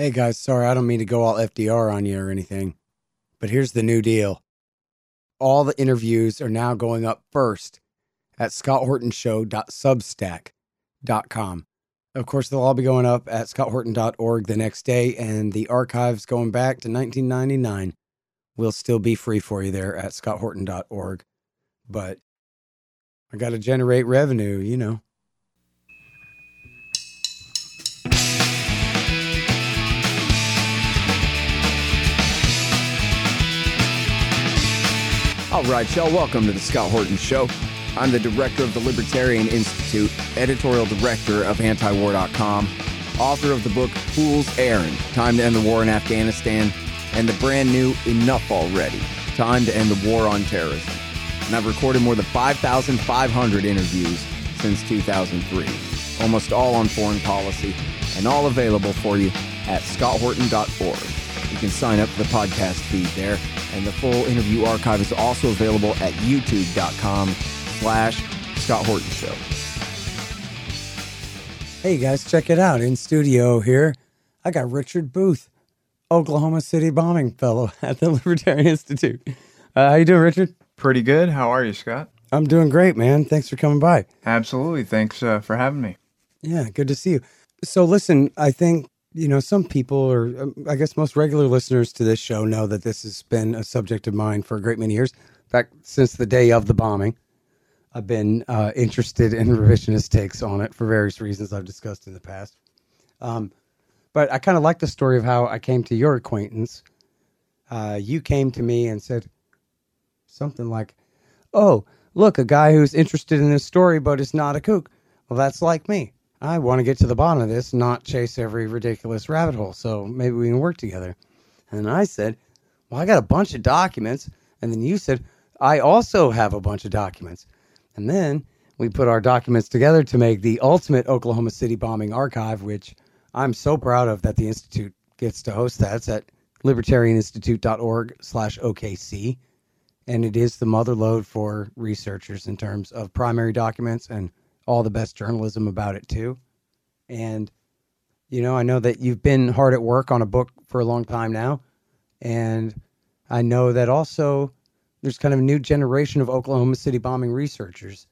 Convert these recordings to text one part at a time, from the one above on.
Hey guys, sorry, I don't mean to go all FDR on you or anything, but here's the new deal. All the interviews are now going up first at scotthortonshow.substack.com. Of course, they'll all be going up at scotthorton.org the next day, and the archives going back to 1999 will still be free for you there at scotthorton.org. But I got to generate revenue, you know. All right, y'all, welcome to the Scott Horton Show. I'm the director of the Libertarian Institute, editorial director of Antiwar.com, author of the book Fool's Errand, Time to End the War in Afghanistan, and the brand new Enough Already, Time to End the War on Terrorism. And I've recorded more than 5,500 interviews since 2003, almost all on foreign policy, and all available for you at scotthorton.org. You can sign up for the podcast feed there, and the full interview archive is also available at youtube.com/Scott Horton Show. Hey guys, check it out. In studio here, I got Richard Booth, Oklahoma City bombing fellow at the Libertarian Institute. How you doing, Richard? Pretty good. How are you, Scott? I'm doing great, man. Thanks for coming by. Absolutely. Thanks for having me. Yeah, good to see you. So listen, I think some people, or I guess most regular listeners to this show, know that this has been a subject of mine for a great many years. In fact, since the day of the bombing, I've been interested in revisionist takes on it for various reasons I've discussed in the past. But I kind of like the story of how I came to your acquaintance. You came to me and said something like, "Oh, look, a guy who's interested in this story but is not a kook. Well, that's like me. I want to get to the bottom of this, not chase every ridiculous rabbit hole. So maybe we can work together." And I said, "Well, I got a bunch of documents." And then you said, "I also have a bunch of documents." And then we put our documents together to make the ultimate Oklahoma City bombing archive, which I'm so proud of that the Institute gets to host that. It's at libertarianinstitute.org/OKC. And it is the mother lode for researchers in terms of primary documents and all the best journalism about it too. And, I know that you've been hard at work on a book for a long time now. And I know that also there's kind of a new generation of Oklahoma City bombing researchers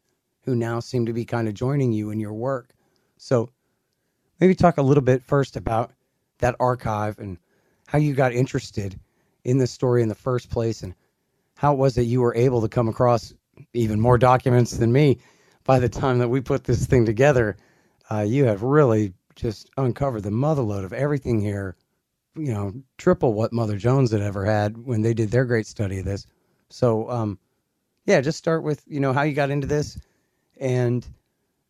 who now seem to be kind of joining you in your work. So maybe talk a little bit first about that archive and how you got interested in this story in the first place, and how it was that you were able to come across even more documents than me. By the time that we put this thing together, you have really just uncovered the motherlode of everything here, triple what Mother Jones had ever had when they did their great study of this. So, just start with, how you got into this, and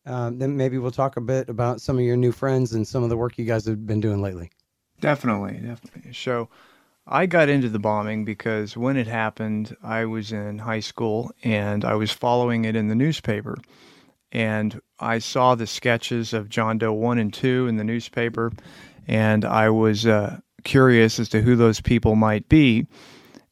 then maybe we'll talk a bit about some of your new friends and some of the work you guys have been doing lately. Definitely. So I got into the bombing because when it happened, I was in high school and I was following it in the newspaper. And I saw the sketches of John Doe 1 and 2 in the newspaper, and I was curious as to who those people might be.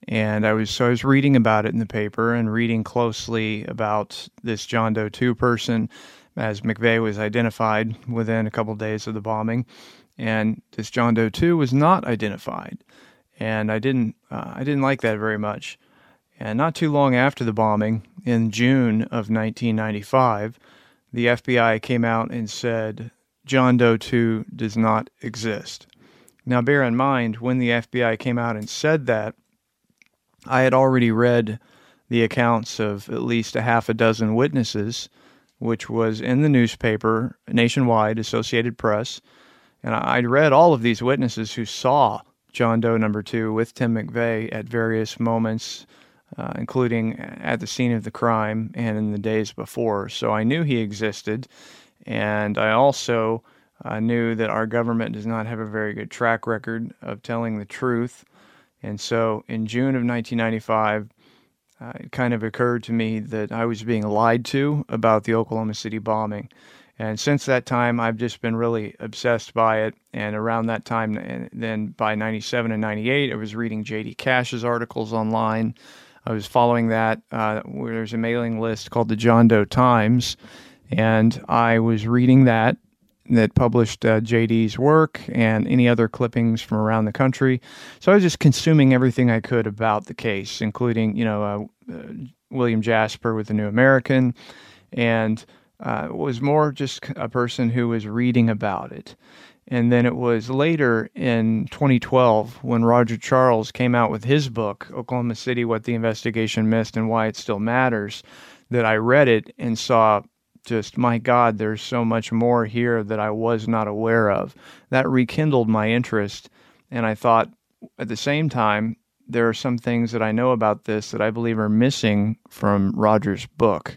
And I was reading about it in the paper and reading closely about this John Doe 2 person, as McVeigh was identified within a couple of days of the bombing. And this John Doe 2 was not identified. And I didn't like that very much. And not too long after the bombing, in June of 1995, the FBI came out and said, "John Doe 2 does not exist." Now, bear in mind, when the FBI came out and said that, I had already read the accounts of at least a half a dozen witnesses, which was in the newspaper, nationwide, Associated Press. And I'd read all of these witnesses who saw John Doe number 2 with Tim McVeigh at various moments, including at the scene of the crime and in the days before. So I knew he existed, and I also knew that our government does not have a very good track record of telling the truth. And so in June of 1995, it kind of occurred to me that I was being lied to about the Oklahoma City bombing. And since that time, I've just been really obsessed by it. And around that time, and then by 97 and 98, I was reading J.D. Cash's articles online. I was following that. Where there's a mailing list called the John Doe Times. And I was reading that that published J.D.'s work and any other clippings from around the country. So I was just consuming everything I could about the case, including, you know, William Jasper with The New American, and was more just a person who was reading about it. And then it was later in 2012 when Roger Charles came out with his book, Oklahoma City, What the Investigation Missed and Why It Still Matters, that I read it and saw just, my God, there's so much more here that I was not aware of. That rekindled my interest. And I thought, at the same time, there are some things that I know about this that I believe are missing from Roger's book.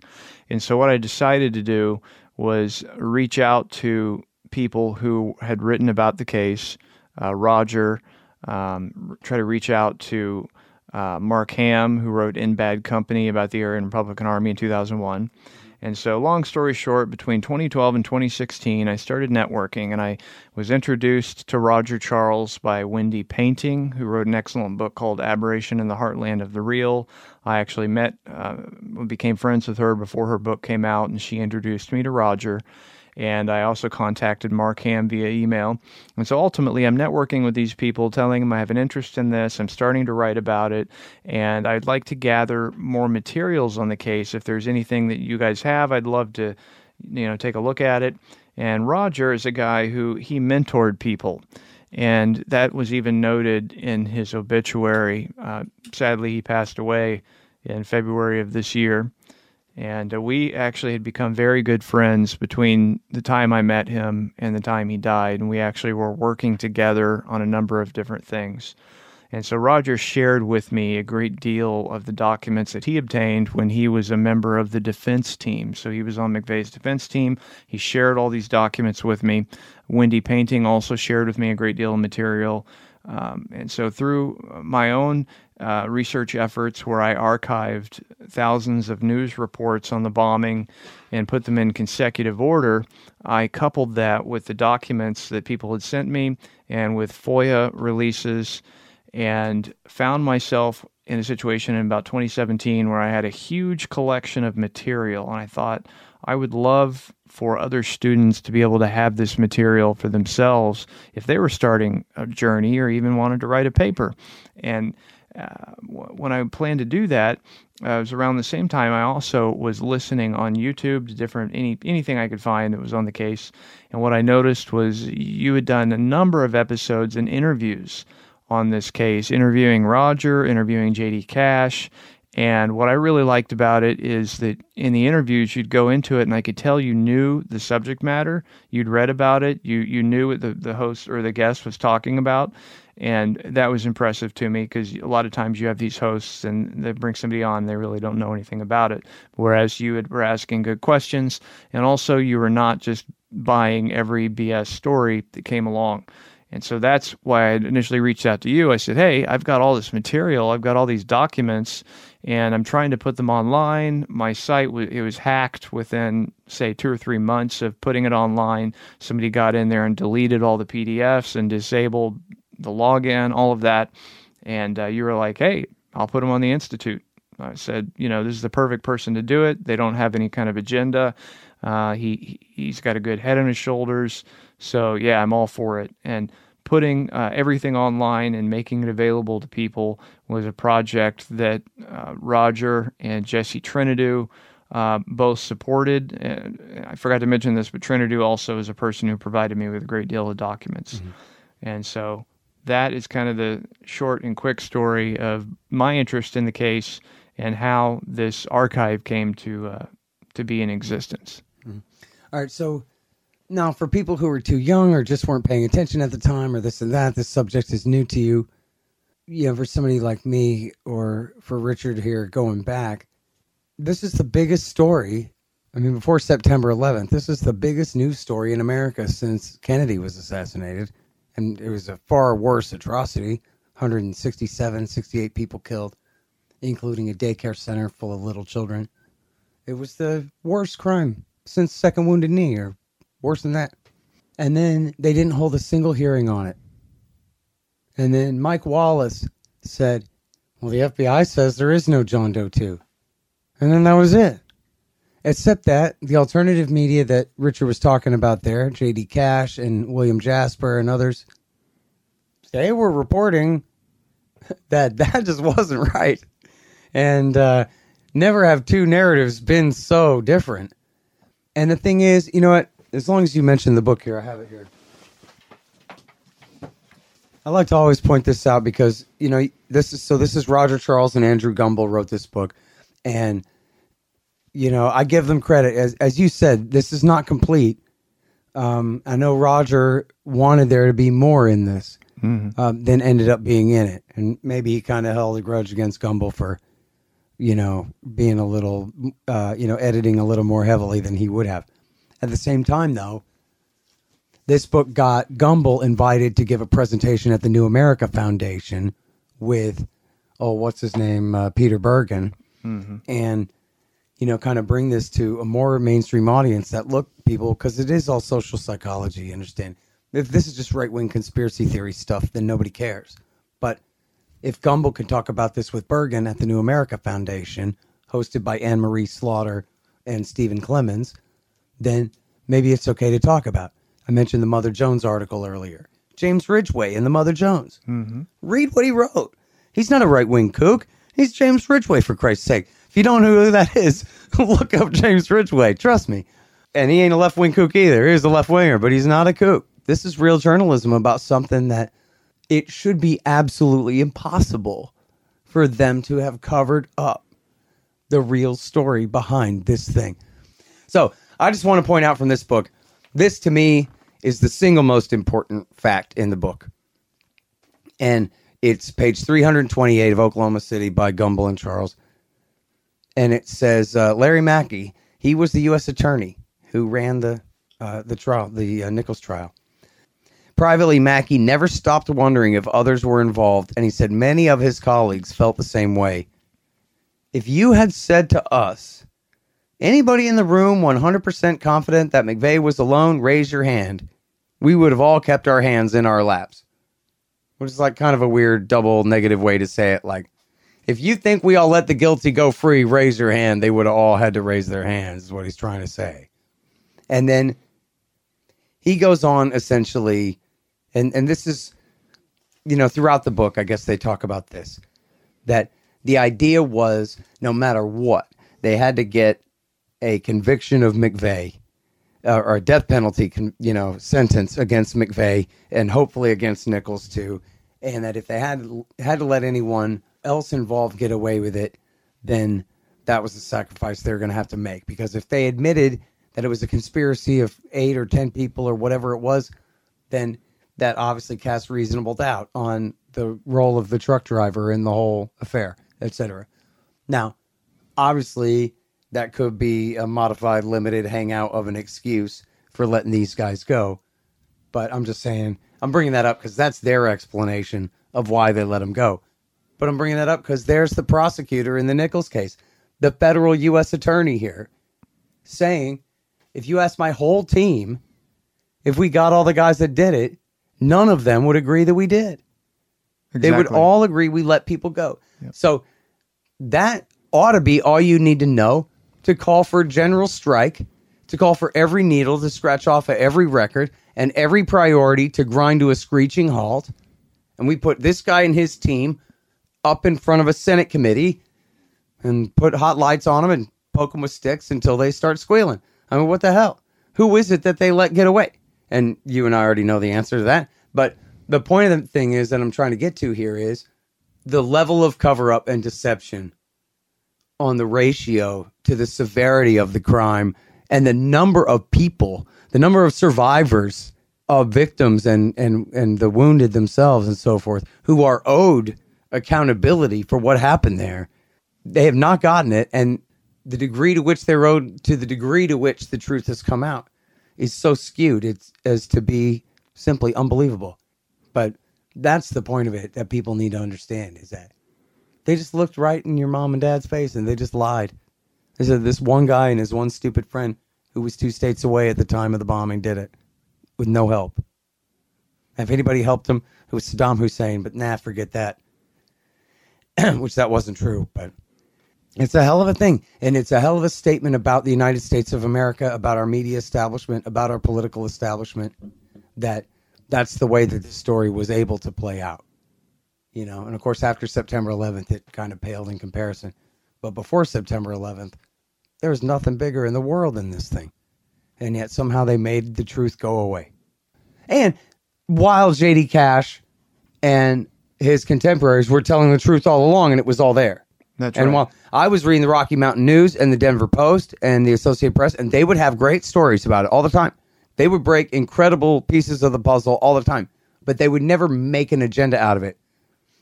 And so what I decided to do was reach out to people who had written about the case, Roger, try to reach out to Mark Hamm, who wrote In Bad Company about the Aryan Republican Army in 2001. And so long story short, between 2012 and 2016, I started networking, and I was introduced to Roger Charles by Wendy Painting, who wrote an excellent book called Aberration in the Heartland of the Real. I actually met, became friends with her before her book came out, and she introduced me to Roger. And I also contacted Mark Hamm via email. And so ultimately, I'm networking with these people, telling them I have an interest in this, I'm starting to write about it, and I'd like to gather more materials on the case. If there's anything that you guys have, I'd love to, you know, take a look at it. And Roger is a guy who, he mentored people, and that was even noted in his obituary. Sadly, he passed away in February of this year. And we actually had become very good friends between the time I met him and the time he died. And we actually were working together on a number of different things. And so Roger shared with me a great deal of the documents that he obtained when he was a member of the defense team. So he was on McVeigh's defense team. He shared all these documents with me. Wendy Painting also shared with me a great deal of material. And so through my own research efforts, where I archived thousands of news reports on the bombing and put them in consecutive order, I coupled that with the documents that people had sent me and with FOIA releases, and found myself in a situation in about 2017 where I had a huge collection of material, and I thought I would love for other students to be able to have this material for themselves if they were starting a journey or even wanted to write a paper. And when I planned to do that, it was around the same time I also was listening on YouTube to different anything I could find that was on the case. And what I noticed was you had done a number of episodes and interviews on this case, interviewing Roger, interviewing J.D. Cash. And what I really liked about it is that in the interviews, you'd go into it, and I could tell you knew the subject matter. You'd read about it. You knew what the host or the guest was talking about. And that was impressive to me, because a lot of times you have these hosts and they bring somebody on, and they really don't know anything about it, whereas you were asking good questions. And also you were not just buying every BS story that came along. And so that's why I initially reached out to you. I said, hey, I've got all this material. I've got all these documents, and I'm trying to put them online. My site, it was hacked within, say, 2 or 3 months of putting it online. Somebody got in there and deleted all the PDFs and disabled the login, all of that. And you were like, hey, I'll put them on the Institute. I said, you know, this is the perfect person to do it. They don't have any kind of agenda. He's got a good head on his shoulders. So yeah, I'm all for it. And putting everything online and making it available to people was a project that Roger and Jesse Trentadue both supported. And I forgot to mention this, but Trentadue also is a person who provided me with a great deal of documents. Mm-hmm. And so that is kind of the short and quick story of my interest in the case and how this archive came to be in existence. Mm-hmm. All right. So now, for people who are too young or just weren't paying attention at the time, or this and that, this subject is new to you. You know, for somebody like me, or for Richard here going back, this is the biggest story. I mean, before September 11th, this is the biggest news story in America since Kennedy was assassinated. And it was a far worse atrocity, 167, 68 people killed, including a daycare center full of little children. It was the worst crime since Second Wounded Knee, or worse than that. And then they didn't hold a single hearing on it. And then Mike Wallace said, well, the FBI says there is no John Doe 2. And then that was it. Except that the alternative media that Richard was talking about there, J.D. Cash and William Jasper and others, they were reporting that just wasn't right. And never have two narratives been so different. And the thing is, you know what? As long as you mention the book here, I have it here. I like to always point this out because, you know, this is Roger Charles and Andrew Gumbel wrote this book. And, you know, I give them credit. As you said, this is not complete. I know Roger wanted there to be more in this than ended up being in it. And maybe he kind of held a grudge against Gumbel for, you know, being a little, editing a little more heavily than he would have. At the same time, though, this book got Gumbel invited to give a presentation at the New America Foundation with, Peter Bergen. Mm-hmm. And, you know, kind of bring this to a more mainstream audience that, look, people, because it is all social psychology, you understand. If this is just right-wing conspiracy theory stuff, then nobody cares. But if Gumbel can talk about this with Bergen at the New America Foundation, hosted by Anne-Marie Slaughter and Stephen Clemens, then maybe it's okay to talk about. I mentioned the Mother Jones article earlier. James Ridgway in the Mother Jones. Mm-hmm. Read what he wrote. He's not a right-wing kook. He's James Ridgway, for Christ's sake. If you don't know who that is, look up James Ridgway. Trust me. And he ain't a left-wing kook either. He's a left-winger, but he's not a kook. This is real journalism about something that it should be absolutely impossible for them to have covered up the real story behind this thing. So I just want to point out from this book, this to me is the single most important fact in the book. And it's page 328 of Oklahoma City by Gumbel and Charles. And it says, Larry Mackey, he was the U.S. attorney who ran the trial, the Nichols trial. Privately, Mackey never stopped wondering if others were involved. And he said many of his colleagues felt the same way. If you had said to us, anybody in the room 100% confident that McVeigh was alone, raise your hand, we would have all kept our hands in our laps. Which is like kind of a weird double negative way to say it. Like, if you think we all let the guilty go free, raise your hand. They would have all had to raise their hands, is what he's trying to say. And then he goes on essentially, and this is, you know, throughout the book, I guess they talk about this, that the idea was no matter what, they had to get a conviction of McVeigh or a death penalty, sentence against McVeigh and hopefully against Nichols too. And that if they had to let anyone else involved get away with it, then that was the sacrifice they were going to have to make. Because if they admitted that it was a conspiracy of 8 or 10 people or whatever it was, then that obviously casts reasonable doubt on the role of the truck driver in the whole affair, etc. Now, obviously, that could be a modified, limited hangout of an excuse for letting these guys go. But I'm just saying, I'm bringing that up because that's their explanation of why they let them go. But I'm bringing that up because there's the prosecutor in the Nichols case, the federal U.S. attorney here, saying, if you ask my whole team, if we got all the guys that did it, none of them would agree that we did. Exactly. They would all agree we let people go. Yep. So that ought to be all you need to know. To call for a general strike, to call for every needle to scratch off of every record and every priority to grind to a screeching halt. And we put this guy and his team up in front of a Senate committee and put hot lights on them and poke them with sticks until they start squealing. I mean, what the hell? Who is it that they let get away? And you and I already know the answer to that. But the point of the thing is that I'm trying to get to here is the level of cover up and deception on the ratio to the severity of the crime and the number of people, the number of survivors of victims and the wounded themselves and so forth, who are owed accountability for what happened there. They have not gotten it. And the degree to which they're owed, to the degree to which the truth has come out, is so skewed as to be simply unbelievable. But that's the point of it that people need to understand, is that they just looked right in your mom and dad's face and they just lied. They said this one guy and his one stupid friend who was 2 states away at the time of the bombing did it with no help. And if anybody helped him, it was Saddam Hussein, but forget that. Which that wasn't true. But It's a hell of a thing, and it's a hell of a statement about the United States of America, about our media establishment, about our political establishment, that's the way that the story was able to play out. You know, and of course, after September 11th, it kind of paled in comparison. But before September 11th, there was nothing bigger in the world than this thing. And yet somehow they made the truth go away. And while J.D. Cash and his contemporaries were telling the truth all along, and it was all there. That's right. And while I was reading the Rocky Mountain News and the Denver Post and the Associated Press, and they would have great stories about it all the time. They would break incredible pieces of the puzzle all the time, but they would never make an agenda out of it.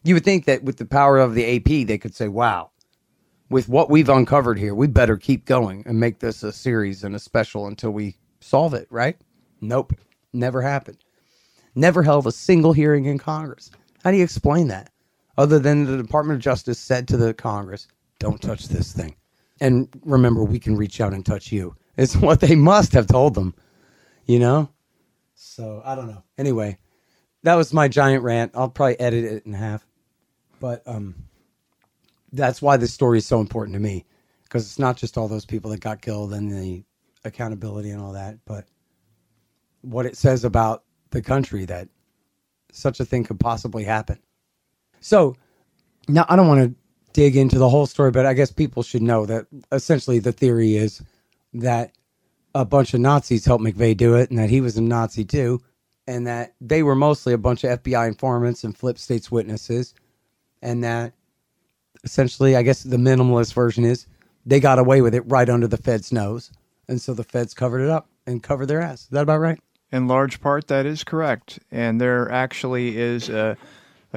You would think that with the power of the AP, they could say, wow, with what we've uncovered here, we better keep going and make this a series and a special until we solve it, right? Nope. Never happened. Never held a single hearing in Congress. How do you explain that? Other than the Department of Justice said to the Congress, don't touch this thing. And remember, we can reach out and touch you. It's what they must have told them, you know? So, I don't know. Anyway, that was my giant rant. I'll probably edit it in half. But that's why this story is so important to me. Because it's not just all those people that got killed and the accountability and all that, but what it says about the country that such a thing could possibly happen. So now I don't want to dig into the whole story, but I guess people should know that essentially the theory is that a bunch of Nazis helped McVeigh do it and that he was a Nazi too, and that they were mostly a bunch of FBI informants and flip state's witnesses, and that essentially, I guess the minimalist version is they got away with it right under the Fed's nose, and so the Feds covered it up and covered their ass. Is that about right? In large part, that is correct. And there actually is a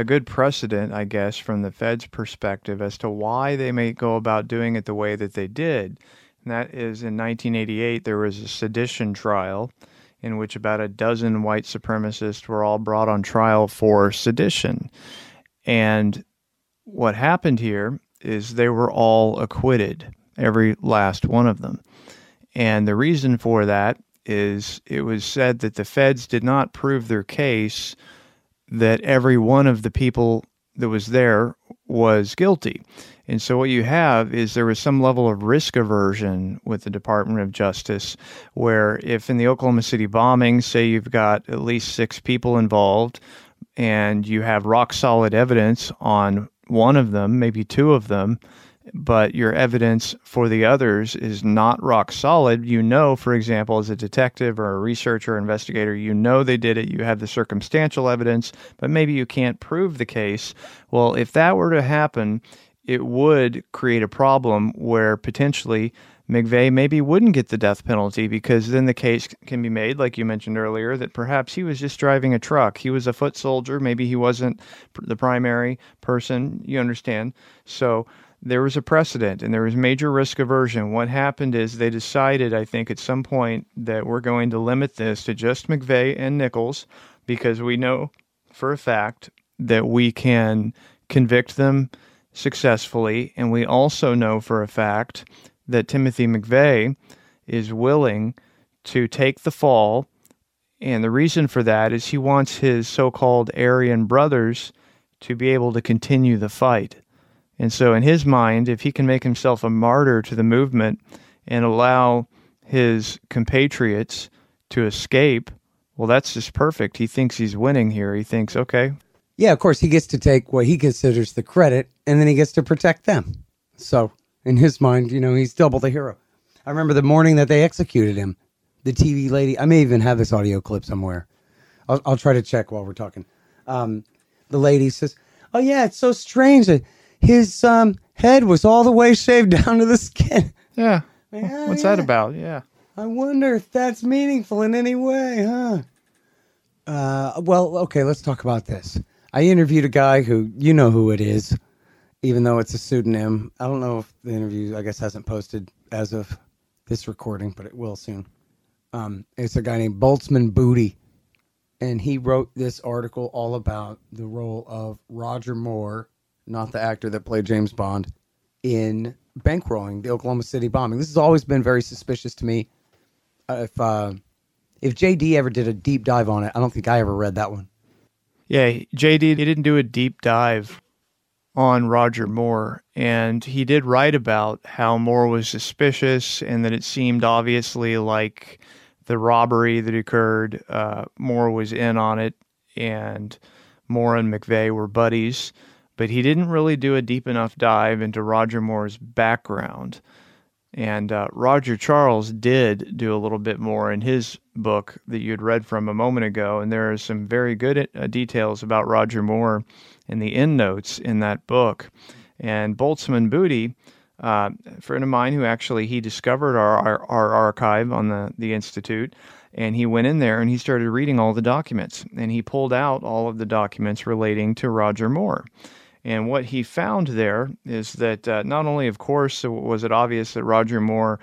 good precedent, I guess, from the Fed's perspective as to why they may go about doing it the way that they did. And that is in 1988, there was a sedition trial in which about a dozen white supremacists were all brought on trial for sedition. And what happened here is they were all acquitted, every last one of them. And the reason for that is it was said that the Feds did not prove their case that every one of the people that was there was guilty. And so what you have is there was some level of risk aversion with the Department of Justice, where if in the Oklahoma City bombing, say you've got at least 6 people involved and you have rock solid evidence on one of them, maybe 2 of them, but your evidence for the others is not rock solid. You know, for example, as a detective or a researcher or investigator, you know they did it. You have the circumstantial evidence, but maybe you can't prove the case. Well, if that were to happen, it would create a problem where potentially McVeigh maybe wouldn't get the death penalty, because then the case can be made, like you mentioned earlier, that perhaps he was just driving a truck. He was a foot soldier. Maybe he wasn't the primary person. You understand? So there was a precedent, and there was major risk aversion. What happened is they decided, I think, at some point that we're going to limit this to just McVeigh and Nichols, because we know for a fact that we can convict them successfully, and we also know for a fact that Timothy McVeigh is willing to take the fall, and the reason for that is he wants his so-called Aryan brothers to be able to continue the fight. And so in his mind, if he can make himself a martyr to the movement and allow his compatriots to escape, well, that's just perfect. He thinks he's winning here. He thinks, okay. Yeah, of course, he gets to take what he considers the credit, and then he gets to protect them. So in his mind, you know, he's double the hero. I remember the morning that they executed him, the TV lady, I may even have this audio clip somewhere. I'll try to check while we're talking. The lady says, oh, yeah, it's so strange that his head was all the way shaved down to the skin. Yeah. What's that about? Yeah. I wonder if that's meaningful in any way, huh? Well, okay, let's talk about this. I interviewed a guy who, you know who it is, even though it's a pseudonym. I don't know if the interview, I guess, hasn't posted as of this recording, but it will soon. It's a guy named Boltzmann Booty, and he wrote this article all about the role of Roger Moore, not the actor that played James Bond, in bankrolling the Oklahoma City bombing. This has always been very suspicious to me. If J.D. ever did a deep dive on it, I don't think I ever read that one. Yeah, J.D. he didn't do a deep dive on Roger Moore, and he did write about how Moore was suspicious and that it seemed obviously like the robbery that occurred, Moore was in on it, and Moore and McVeigh were buddies, but he didn't really do a deep enough dive into Roger Moore's background. And Roger Charles did do a little bit more in his book that you had read from a moment ago, and there are some very good details about Roger Moore in the endnotes in that book. And Boltzmann Booty, a friend of mine who actually, he discovered our archive on the Institute, and he went in there and he started reading all the documents, and he pulled out all of the documents relating to Roger Moore. And what he found there is that not only, of course, was it obvious that Roger Moore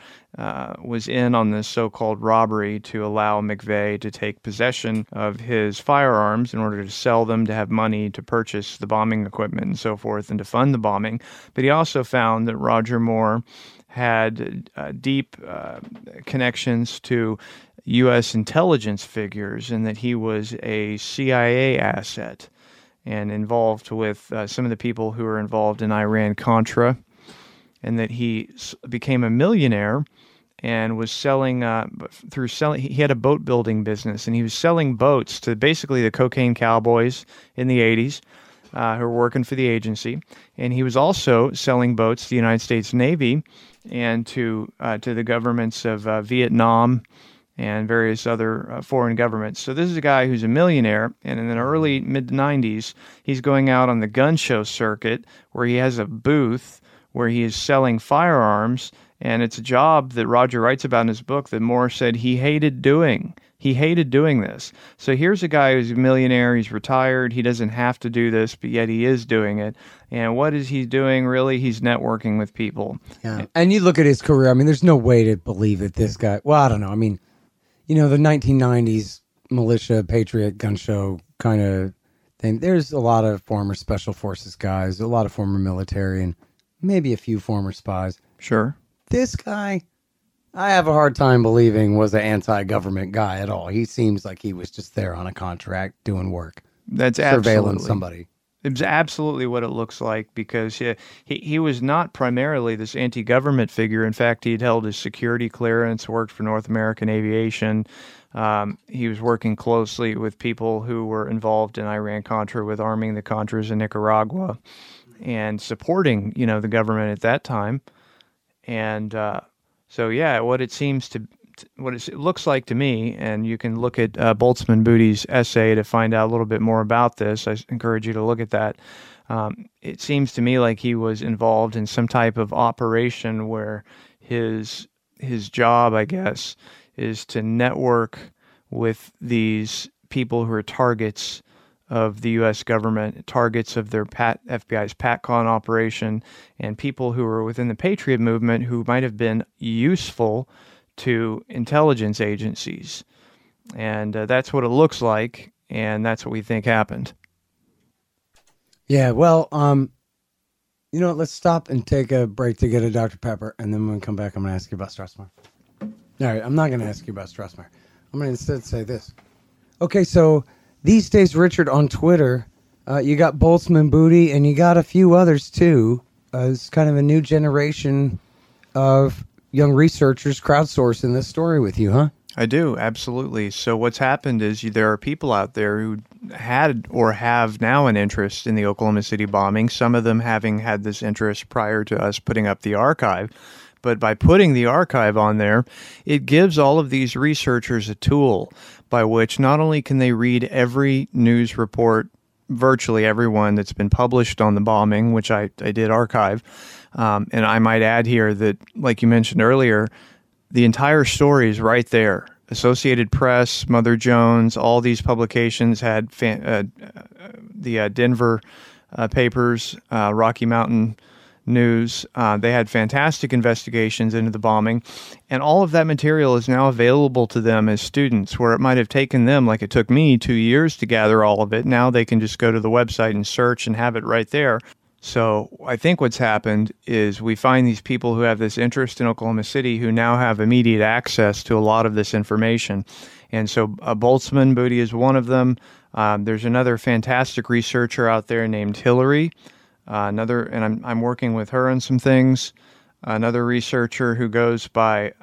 was in on this so-called robbery to allow McVeigh to take possession of his firearms in order to sell them, to have money to purchase the bombing equipment and so forth, and to fund the bombing, but he also found that Roger Moore had deep connections to U.S. intelligence figures, and that he was a CIA asset and involved with some of the people who were involved in Iran-Contra, and that he became a millionaire and was selling, he had a boat building business, and he was selling boats to basically the cocaine cowboys in the 80s who were working for the agency. And he was also selling boats to the United States Navy and to the governments of Vietnam and various other foreign governments. So this is a guy who's a millionaire, and in the early, mid-90s, he's going out on the gun show circuit where he has a booth where he is selling firearms, and it's a job that Roger writes about in his book that Moore said he hated doing. He hated doing this. So here's a guy who's a millionaire, he's retired, he doesn't have to do this, but yet he is doing it. And what is he doing, really? He's networking with people. Yeah. And you look at his career, I mean, there's no way to believe that this guy, well, I don't know, I mean, you know, the 1990s militia, patriot, gun show kind of thing. There's a lot of former special forces guys, a lot of former military, and maybe a few former spies. Sure. This guy, I have a hard time believing was an anti-government guy at all. He seems like he was just there on a contract doing work. That's surveilling somebody. It's absolutely what it looks like, because he was not primarily this anti-government figure. In fact, he'd held his security clearance, worked for North American Aviation. He was working closely with people who were involved in Iran-Contra, with arming the Contras in Nicaragua and supporting, you know, the government at that time. And so, yeah, what it seems to it looks like to me, and you can look at Boltzmann Booty's essay to find out a little bit more about this. I encourage you to look at that. It seems to me like he was involved in some type of operation where his job, I guess, is to network with these people who are targets of the U.S. government, targets of their FBI's PatCon operation, and people who are within the Patriot movement who might have been useful to intelligence agencies. And that's what it looks like, and that's what we think happened. Yeah, well, you know what, let's stop and take a break to get a Dr. Pepper, and then when we come back, I'm going to ask you about Strassmeier. All right, I'm not going to ask you about Strassmeier. I'm going to instead say this. Okay, so these days, Richard, on Twitter, you got Boltzmann Booty, and you got a few others, too. It's kind of a new generation of young researchers crowdsourcing this story with you, huh? I do, absolutely. So what's happened is there are people out there who had or have now an interest in the Oklahoma City bombing, some of them having had this interest prior to us putting up the archive. But by putting the archive on there, it gives all of these researchers a tool by which not only can they read every news report, virtually everyone that's been published on the bombing, which I did archive, and I might add here that, like you mentioned earlier, the entire story is right there. Associated Press, Mother Jones, all these publications had the Denver papers, Rocky Mountain News. They had fantastic investigations into the bombing, and all of that material is now available to them as students, where it might have taken them, like it took me, 2 years to gather all of it. Now they can just go to the website and search and have it right there. So I think what's happened is we find these people who have this interest in Oklahoma City who now have immediate access to a lot of this information. And so Boltzmann Booty is one of them. There's another fantastic researcher out there named Hillary I'm working with her on some things. Another researcher who goes by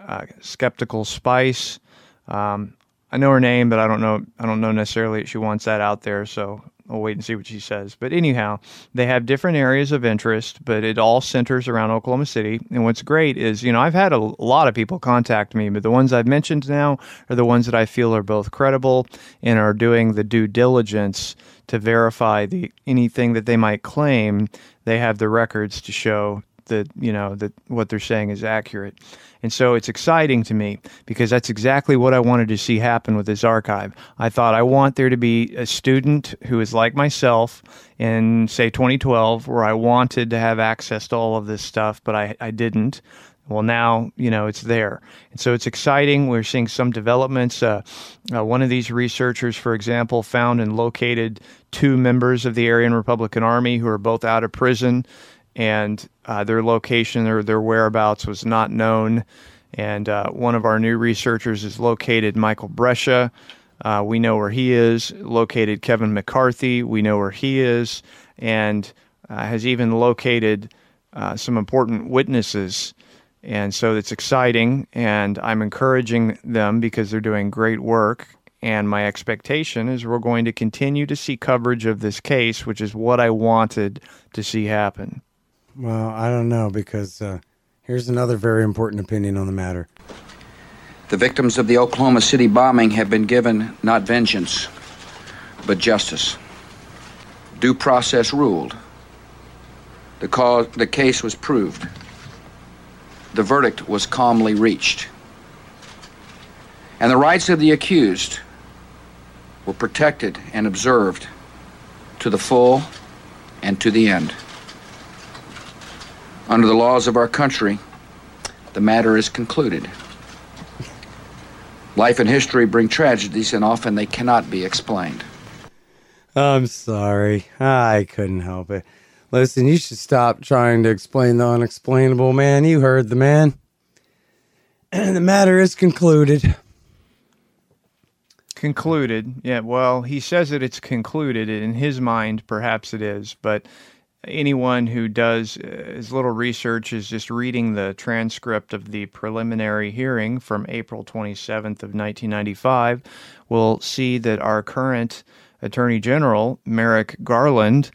Skeptical Spice. I know her name, but I don't know necessarily if she wants that out there, so I'll wait and see what she says. But anyhow, they have different areas of interest, but it all centers around Oklahoma City. And what's great is, I've had a lot of people contact me, but the ones I've mentioned now are the ones that I feel are both credible and are doing the due diligence to verify anything that they might claim. They have the records to show that, that what they're saying is accurate. And so it's exciting to me because that's exactly what I wanted to see happen with this archive. I thought I want there to be a student who is like myself in, say, 2012, where I wanted to have access to all of this stuff, but I didn't. Well, now, it's there. And so it's exciting. We're seeing some developments. One of these researchers, for example, found and located two members of the Aryan Republican Army who are both out of prison, and their location or their whereabouts was not known. And one of our new researchers is located Michael Brescia. We know where he is. Located Kevin McCarthy. We know where he is. And has even located some important witnesses. And so it's exciting. And I'm encouraging them because they're doing great work. And my expectation is we're going to continue to see coverage of this case, which is what I wanted to see happen. Well, I don't know, because here's another very important opinion on the matter. The victims of the Oklahoma City bombing have been given not vengeance, but justice. Due process ruled. The case was proved. The verdict was calmly reached. And the rights of the accused were protected and observed to the full and to the end. Under the laws of our country, the matter is concluded. Life and history bring tragedies, and often they cannot be explained. I'm sorry. I couldn't help it. Listen, you should stop trying to explain the unexplainable, man. You heard the man. And the matter is concluded. Concluded. Yeah, well, he says that it's concluded. In his mind, perhaps it is, but anyone who does as little research is just reading the transcript of the preliminary hearing from April 27th of 1995 will see that our current Attorney General, Merrick Garland,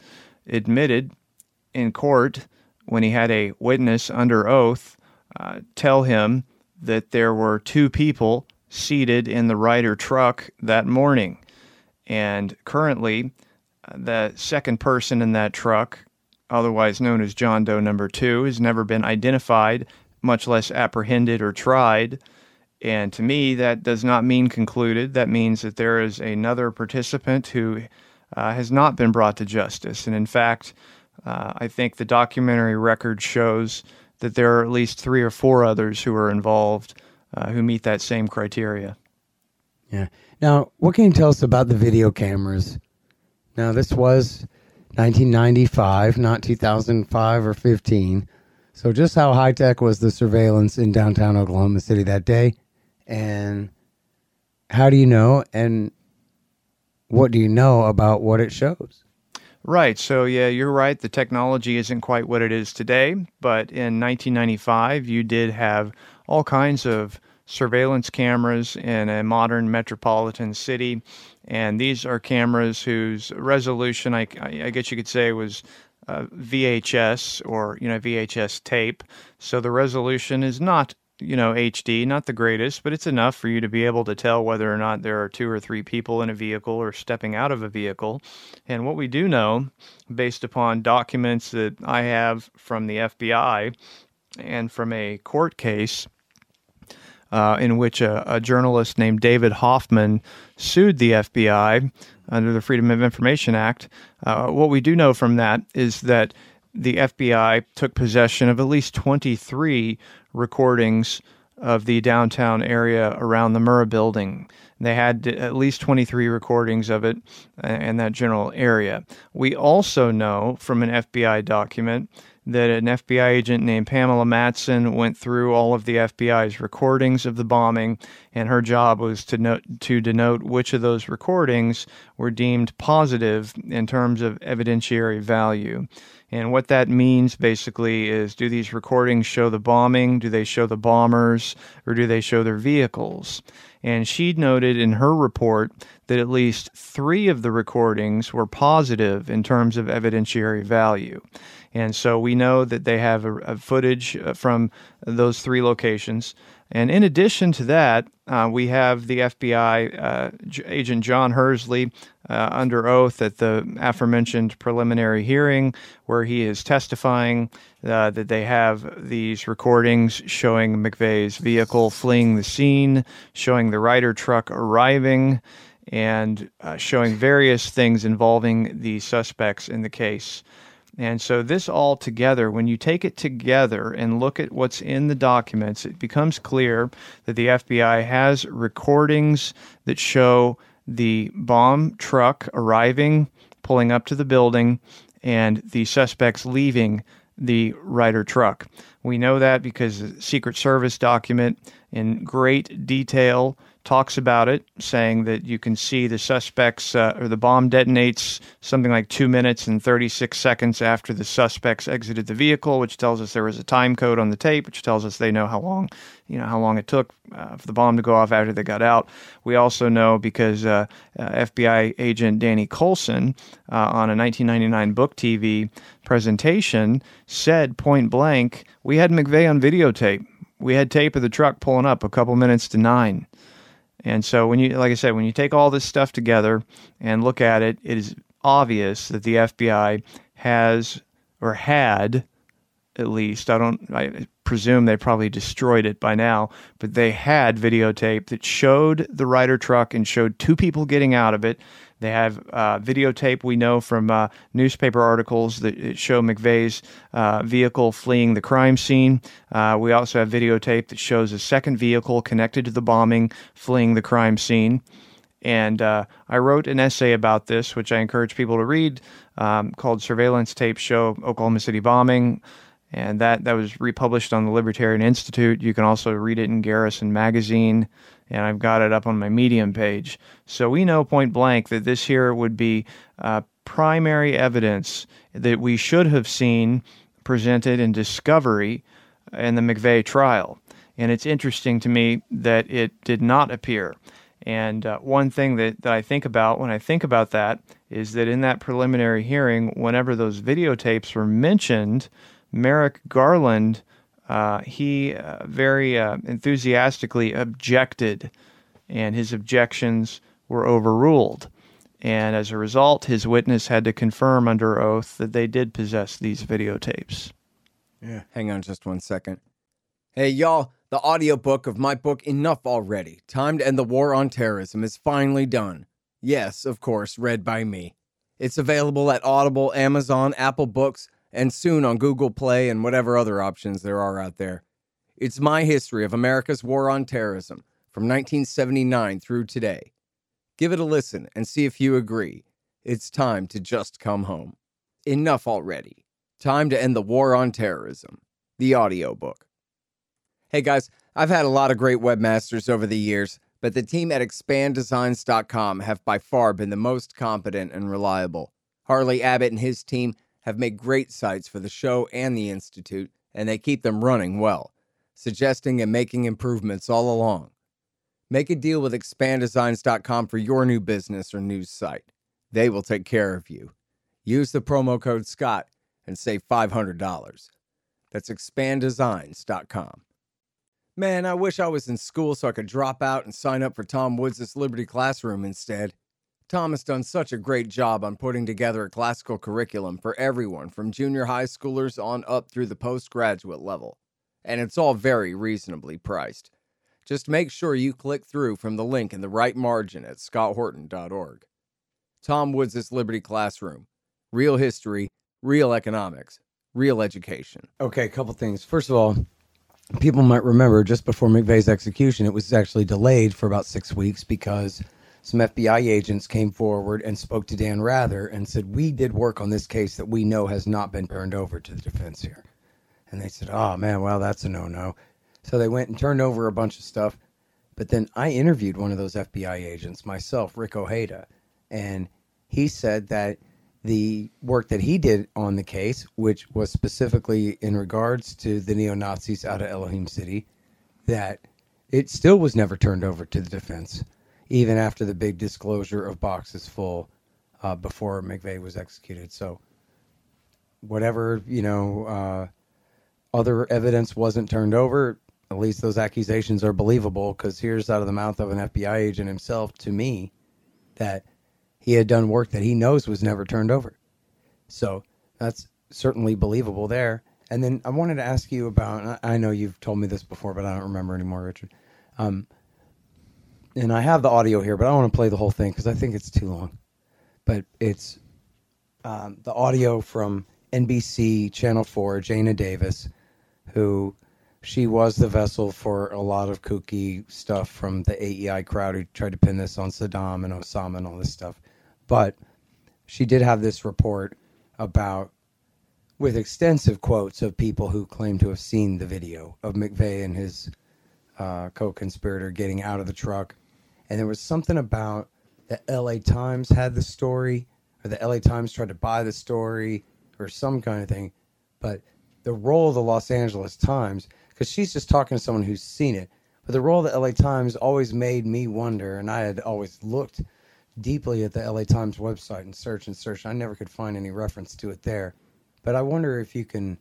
admitted in court when he had a witness under oath tell him that there were two people seated in the Ryder truck that morning. And currently, the second person in that truck, otherwise known as John Doe number 2, has never been identified, much less apprehended or tried. And to me, that does not mean concluded. That means that there is another participant who has not been brought to justice. And in fact, I think the documentary record shows that there are at least 3 or 4 others who are involved who meet that same criteria. Yeah. Now, what can you tell us about the video cameras? Now, this was 1995, not 2005 or 15. So just how high-tech was the surveillance in downtown Oklahoma City that day? And how do you know? And what do you know about what it shows? Right. So, yeah, you're right. The technology isn't quite what it is today. But in 1995, you did have all kinds of surveillance cameras in a modern metropolitan city. And these are cameras whose resolution, I guess you could say, was VHS or, VHS tape. So the resolution is not, HD, not the greatest, but it's enough for you to be able to tell whether or not there are 2 or 3 people in a vehicle or stepping out of a vehicle. And what we do know, based upon documents that I have from the FBI and from a court case, in which a journalist named David Hoffman sued the FBI under the Freedom of Information Act. What we do know from that is that the FBI took possession of at least 23 recordings of the downtown area around the Murrah Building. They had at least 23 recordings of it and that general area. We also know from an FBI document that an FBI agent named Pamela Matson went through all of the FBI's recordings of the bombing and her job was to denote which of those recordings were deemed positive in terms of evidentiary value. And what that means basically is, do these recordings show the bombing, do they show the bombers, or do they show their vehicles? And she noted in her report that at least 3 of the recordings were positive in terms of evidentiary value. And so we know that they have a footage from those 3 locations. And in addition to that, we have the FBI agent John Hersley under oath at the aforementioned preliminary hearing, where he is testifying that they have these recordings showing McVeigh's vehicle fleeing the scene, showing the Ryder truck arriving, and showing various things involving the suspects in the case. And so this all together, when you take it together and look at what's in the documents, it becomes clear that the FBI has recordings that show the bomb truck arriving, pulling up to the building, and the suspects leaving the Ryder truck. We know that because the Secret Service document in great detail talks about it, saying that you can see the suspects, or the bomb detonates something like 2 minutes and 36 seconds after the suspects exited the vehicle, which tells us there was a time code on the tape, which tells us they know how long it took for the bomb to go off after they got out. We also know because FBI agent Danny Colson, on a 1999 Book TV presentation, said point blank, "We had McVeigh on videotape. We had tape of the truck pulling up a couple minutes to 9." And so when you, like I said, when you take all this stuff together and look at it, it is obvious that the FBI has, or had at least, I presume they probably destroyed it by now, but they had videotape that showed the Ryder truck and showed 2 people getting out of it. They have videotape, we know from newspaper articles, that show McVeigh's vehicle fleeing the crime scene. We also have videotape that shows a second vehicle connected to the bombing fleeing the crime scene. And I wrote an essay about this, which I encourage people to read, called Surveillance Tapes Show Oklahoma City Bombing. And that was republished on the Libertarian Institute. You can also read it in Garrison Magazine, and I've got it up on my Medium page. So we know point blank that this here would be primary evidence that we should have seen presented in discovery in the McVeigh trial. And it's interesting to me that it did not appear. And one thing that I think about when I think about that is that in that preliminary hearing, whenever those videotapes were mentioned, Merrick Garland, he very enthusiastically objected, and his objections were overruled. And as a result, his witness had to confirm under oath that they did possess these videotapes. Yeah, hang on just one second. Hey, y'all, the audiobook of my book, Enough Already, Time to End the War on Terrorism, is finally done. Yes, of course, read by me. It's available at Audible, Amazon, Apple Books, and soon on Google Play and whatever other options there are out there. It's my history of America's war on terrorism from 1979 through today. Give it a listen and see if you agree. It's time to just come home. Enough already. Time to End the War on Terrorism, the audiobook. Hey guys, I've had a lot of great webmasters over the years, but the team at expanddesigns.com have by far been the most competent and reliable. Harley Abbott and his team have made great sites for the show and the Institute, and they keep them running well, suggesting and making improvements all along. Make a deal with expanddesigns.com for your new business or news site. They will take care of you. Use the promo code SCOTT and save $500. That's expanddesigns.com. Man, I wish I was in school so I could drop out and sign up for Tom Woods' Liberty Classroom instead. Tom has done such a great job on putting together a classical curriculum for everyone from junior high schoolers on up through the postgraduate level. And it's all very reasonably priced. Just make sure you click through from the link in the right margin at scotthorton.org. Tom Woods' Liberty Classroom. Real history, real economics, real education. Okay, a couple things. First of all, people might remember just before McVeigh's execution, it was actually delayed for about 6 weeks because some FBI agents came forward and spoke to Dan Rather and said, "We did work on this case that we know has not been turned over to the defense here." And they said, "Oh man, well, that's a no-no." So they went and turned over a bunch of stuff. But then I interviewed one of those FBI agents myself, Rick Ojeda, and he said that the work that he did on the case, which was specifically in regards to the neo-Nazis out of Elohim City, that it still was never turned over to the defense, even after the big disclosure of boxes full before McVeigh was executed. So whatever, other evidence wasn't turned over, at least those accusations are believable, because here's out of the mouth of an FBI agent himself to me that he had done work that he knows was never turned over. So that's certainly believable there. And then I wanted to ask you about, I know you've told me this before, but I don't remember anymore, Richard. And I have the audio here, but I don't want to play the whole thing because I think it's too long. But it's the audio from NBC Channel 4, Jayna Davis, who she was the vessel for a lot of kooky stuff from the AEI crowd who tried to pin this on Saddam and Osama and all this stuff. But she did have this report about, with extensive quotes of people who claim to have seen the video of McVeigh and his co-conspirator getting out of the truck. And there was something about the LA Times had the story, or the LA Times tried to buy the story or some kind of thing. But the role of the Los Angeles Times, because she's just talking to someone who's seen it, but the role of the LA Times always made me wonder, and I had always looked deeply at the LA Times website and search, and I never could find any reference to it there. But I wonder if you can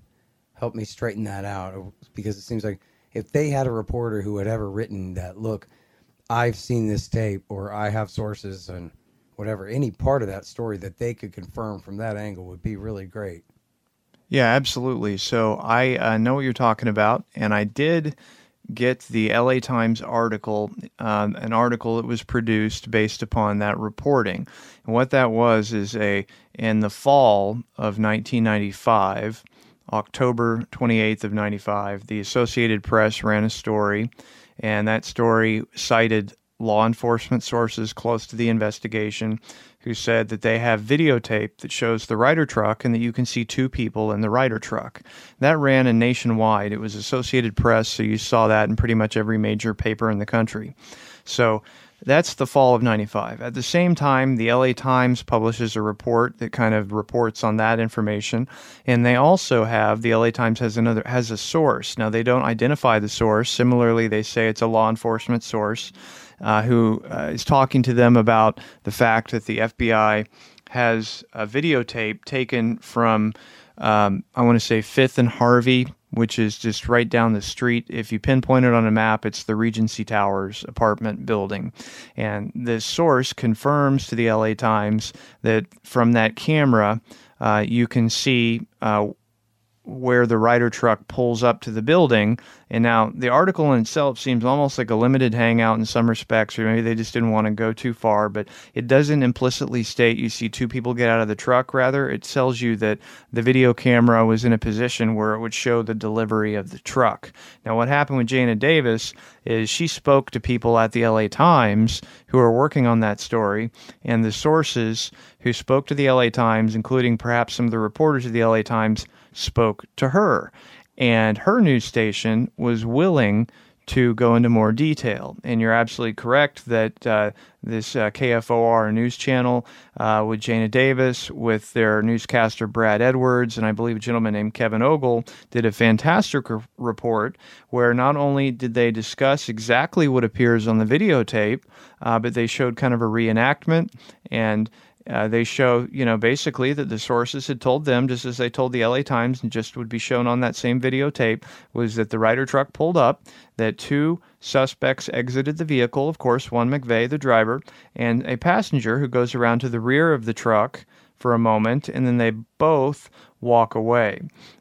help me straighten that out, because it seems like if they had a reporter who had ever written that, look, I've seen this tape, or I have sources and whatever, any part of that story that they could confirm from that angle would be really great. Yeah, absolutely. So I know what you're talking about, and I did get the LA Times article, an article that was produced based upon that reporting. And what that was is in the fall of 1995, October 28th of 95, the Associated Press ran a story, and that story cited law enforcement sources close to the investigation who said that they have videotape that shows the Ryder truck and that you can see two people in the Ryder truck. That ran nationwide. It was Associated Press, so you saw that in pretty much every major paper in the country. So that's the fall of 95. At the same time, the LA Times publishes a report that kind of reports on that information, and they also have, the LA Times has a source. Now, they don't identify the source. Similarly, they say it's a law enforcement source who is talking to them about the fact that the FBI has a videotape taken from, I want to say, 5th and Harvey, which is just right down the street. If you pinpoint it on a map, it's the Regency Towers apartment building. And this source confirms to the LA Times that from that camera, you can see where the Ryder truck pulls up to the building. And now the article in itself seems almost like a limited hangout in some respects, or maybe they just didn't want to go too far, but it doesn't implicitly state you see two people get out of the truck. Rather, it tells you that the video camera was in a position where it would show the delivery of the truck. Now, what happened with Jayna Davis is she spoke to people at the LA Times who are working on that story, and the sources who spoke to the LA Times, including perhaps some of the reporters of the LA Times, spoke to her. And her news station was willing to go into more detail. And you're absolutely correct that this KFOR news channel with Jayna Davis, with their newscaster Brad Edwards, and I believe a gentleman named Kevin Ogle, did a fantastic report where not only did they discuss exactly what appears on the videotape, but they showed kind of a reenactment, and they show, basically that the sources had told them, just as they told the LA Times, and just would be shown on that same videotape, was that the Ryder truck pulled up, that two suspects exited the vehicle, of course, one McVeigh, the driver, and a passenger who goes around to the rear of the truck for a moment, and then they both walk away.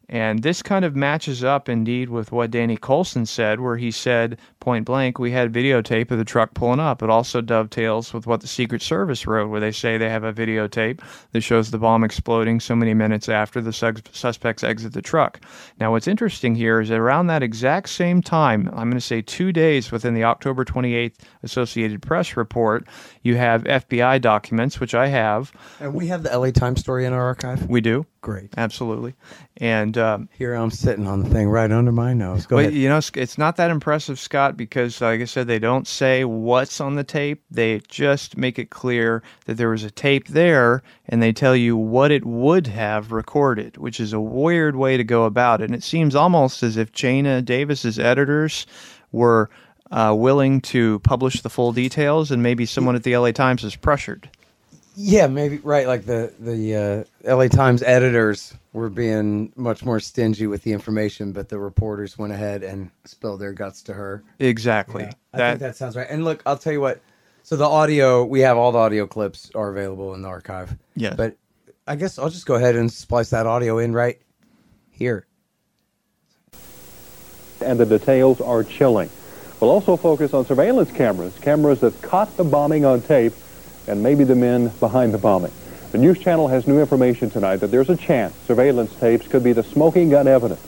And this kind of matches up, indeed, with what Danny Colson said, where he said, point blank, we had videotape of the truck pulling up. It also dovetails with what the Secret Service wrote, where they say they have a videotape that shows the bomb exploding so many minutes after the suspects exit the truck. Now, what's interesting here is that around that exact same time, I'm going to say 2 days within the October 28th Associated Press report, you have FBI documents, which I have. And we have the LA Times story in our archive? We do. Great. Absolutely. Absolutely. And here I'm sitting on the thing right under my nose. Go ahead. You know, it's not that impressive, Scott, because like I said, they don't say what's on the tape. They just make it clear that there was a tape there, and they tell you what it would have recorded, which is a weird way to go about it. And it seems almost as if Jayna Davis's editors were willing to publish the full details, and maybe someone at the LA Times is pressured. Yeah, maybe, right, like the LA Times editors were being much more stingy with the information, but the reporters went ahead and spilled their guts to her. Exactly. Yeah, I think that sounds right. And look, I'll tell you what, so the audio, we have all the audio clips are available in the archive. Yeah. But I guess I'll just go ahead and splice that audio in right here. And the details are chilling. We'll also focus on surveillance cameras, cameras that caught the bombing on tape, and maybe the men behind the bombing. The news channel has new information tonight that there's a chance surveillance tapes could be the smoking gun evidence.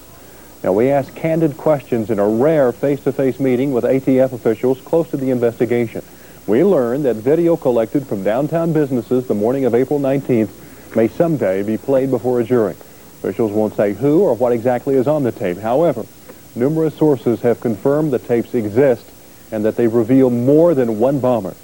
Now, we asked candid questions in a rare face-to-face meeting with ATF officials close to the investigation. We learned that video collected from downtown businesses the morning of April 19th may someday be played before a jury. Officials won't say who or what exactly is on the tape. However, numerous sources have confirmed the tapes exist and that they reveal more than one bomber.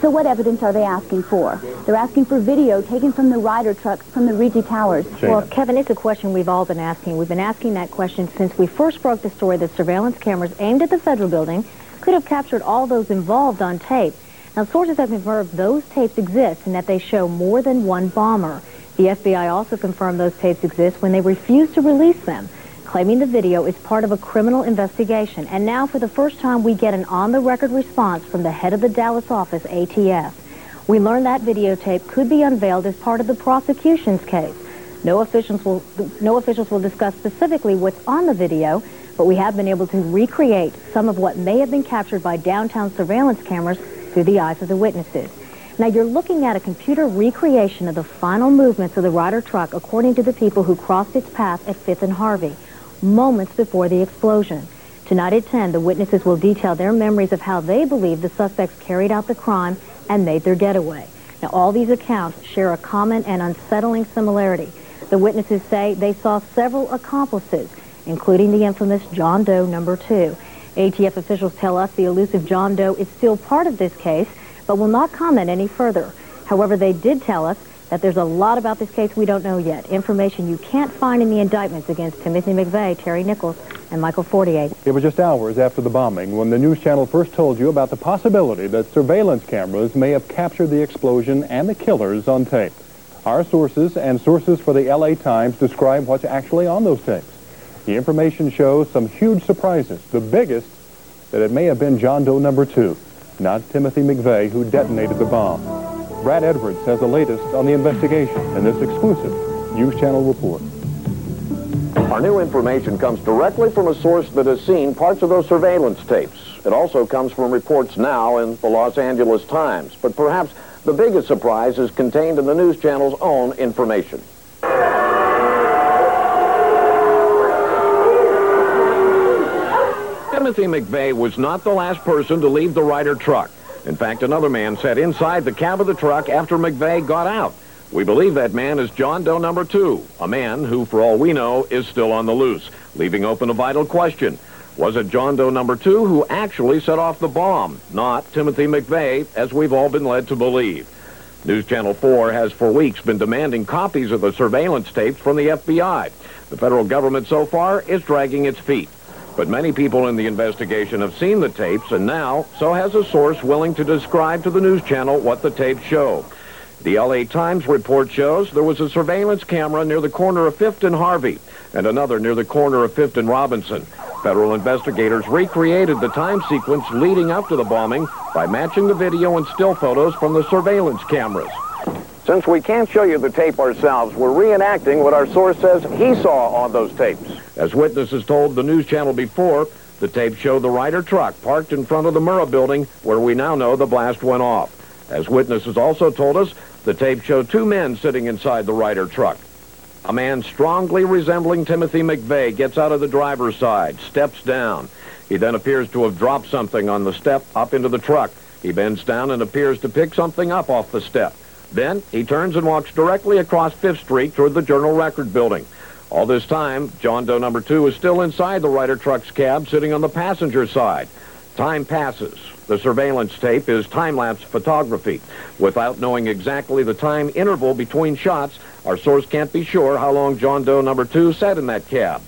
So what evidence are they asking for? They're asking for video taken from the rider trucks from the Rigi Towers. Well, Kevin, it's a question we've all been asking. We've been asking that question since we first broke the story that surveillance cameras aimed at the federal building could have captured all those involved on tape. Now, sources have confirmed those tapes exist and that they show more than one bomber. The FBI also confirmed those tapes exist when they refused to release them, claiming the video is part of a criminal investigation. And now, for the first time, we get an on-the-record response from the head of the Dallas office, ATF. We learned that videotape could be unveiled as part of the prosecution's case. No officials will discuss specifically what's on the video, but we have been able to recreate some of what may have been captured by downtown surveillance cameras through the eyes of the witnesses. Now, you're looking at a computer recreation of the final movements of the Ryder truck, according to the people who crossed its path at 5th and Harvey, moments before the explosion. Tonight at 10, the witnesses will detail their memories of how they believe the suspects carried out the crime and made their getaway. Now, all these accounts share a common and unsettling similarity. The witnesses say they saw several accomplices, including the infamous John Doe number 2. ATF officials tell us the elusive John Doe is still part of this case, but will not comment any further. However, they did tell us that there's a lot about this case we don't know yet, information you can't find in the indictments against Timothy McVeigh, Terry Nichols, and Michael Fortier. It was just hours after the bombing when the news channel first told you about the possibility that surveillance cameras may have captured the explosion and the killers on tape. Our sources and sources for the LA Times describe what's actually on those tapes. The information shows some huge surprises, the biggest that it may have been John Doe number 2, not Timothy McVeigh, who detonated the bomb. Brad Edwards has the latest on the investigation in this exclusive News Channel report. Our new information comes directly from a source that has seen parts of those surveillance tapes. It also comes from reports now in the Los Angeles Times. But perhaps the biggest surprise is contained in the News Channel's own information. Timothy McVeigh was not the last person to leave the Ryder truck. In fact, another man sat inside the cab of the truck after McVeigh got out. We believe that man is John Doe number 2, a man who, for all we know, is still on the loose, leaving open a vital question. Was it John Doe number 2 who actually set off the bomb, not Timothy McVeigh, as we've all been led to believe? News Channel 4 has for weeks been demanding copies of the surveillance tapes from the FBI. The federal government so far is dragging its feet. But many people in the investigation have seen the tapes, and now so has a source willing to describe to the News Channel what the tapes show. The LA Times report shows there was a surveillance camera near the corner of 5th and Harvey, and another near the corner of 5th and Robinson. Federal investigators recreated the time sequence leading up to the bombing by matching the video and still photos from the surveillance cameras. Since we can't show you the tape ourselves, we're reenacting what our source says he saw on those tapes. As witnesses told the News Channel before, the tapes show the Ryder truck parked in front of the Murrah building where we now know the blast went off. As witnesses also told us, the tapes show two men sitting inside the Ryder truck. A man strongly resembling Timothy McVeigh gets out of the driver's side, steps down. He then appears to have dropped something on the step up into the truck. He bends down and appears to pick something up off the step. Then he turns and walks directly across 5th Street toward the Journal Record Building. All this time, John Doe number 2 is still inside the Ryder truck's cab, sitting on the passenger side. Time passes. The surveillance tape is time-lapse photography. Without knowing exactly the time interval between shots, our source can't be sure how long John Doe number 2 sat in that cab.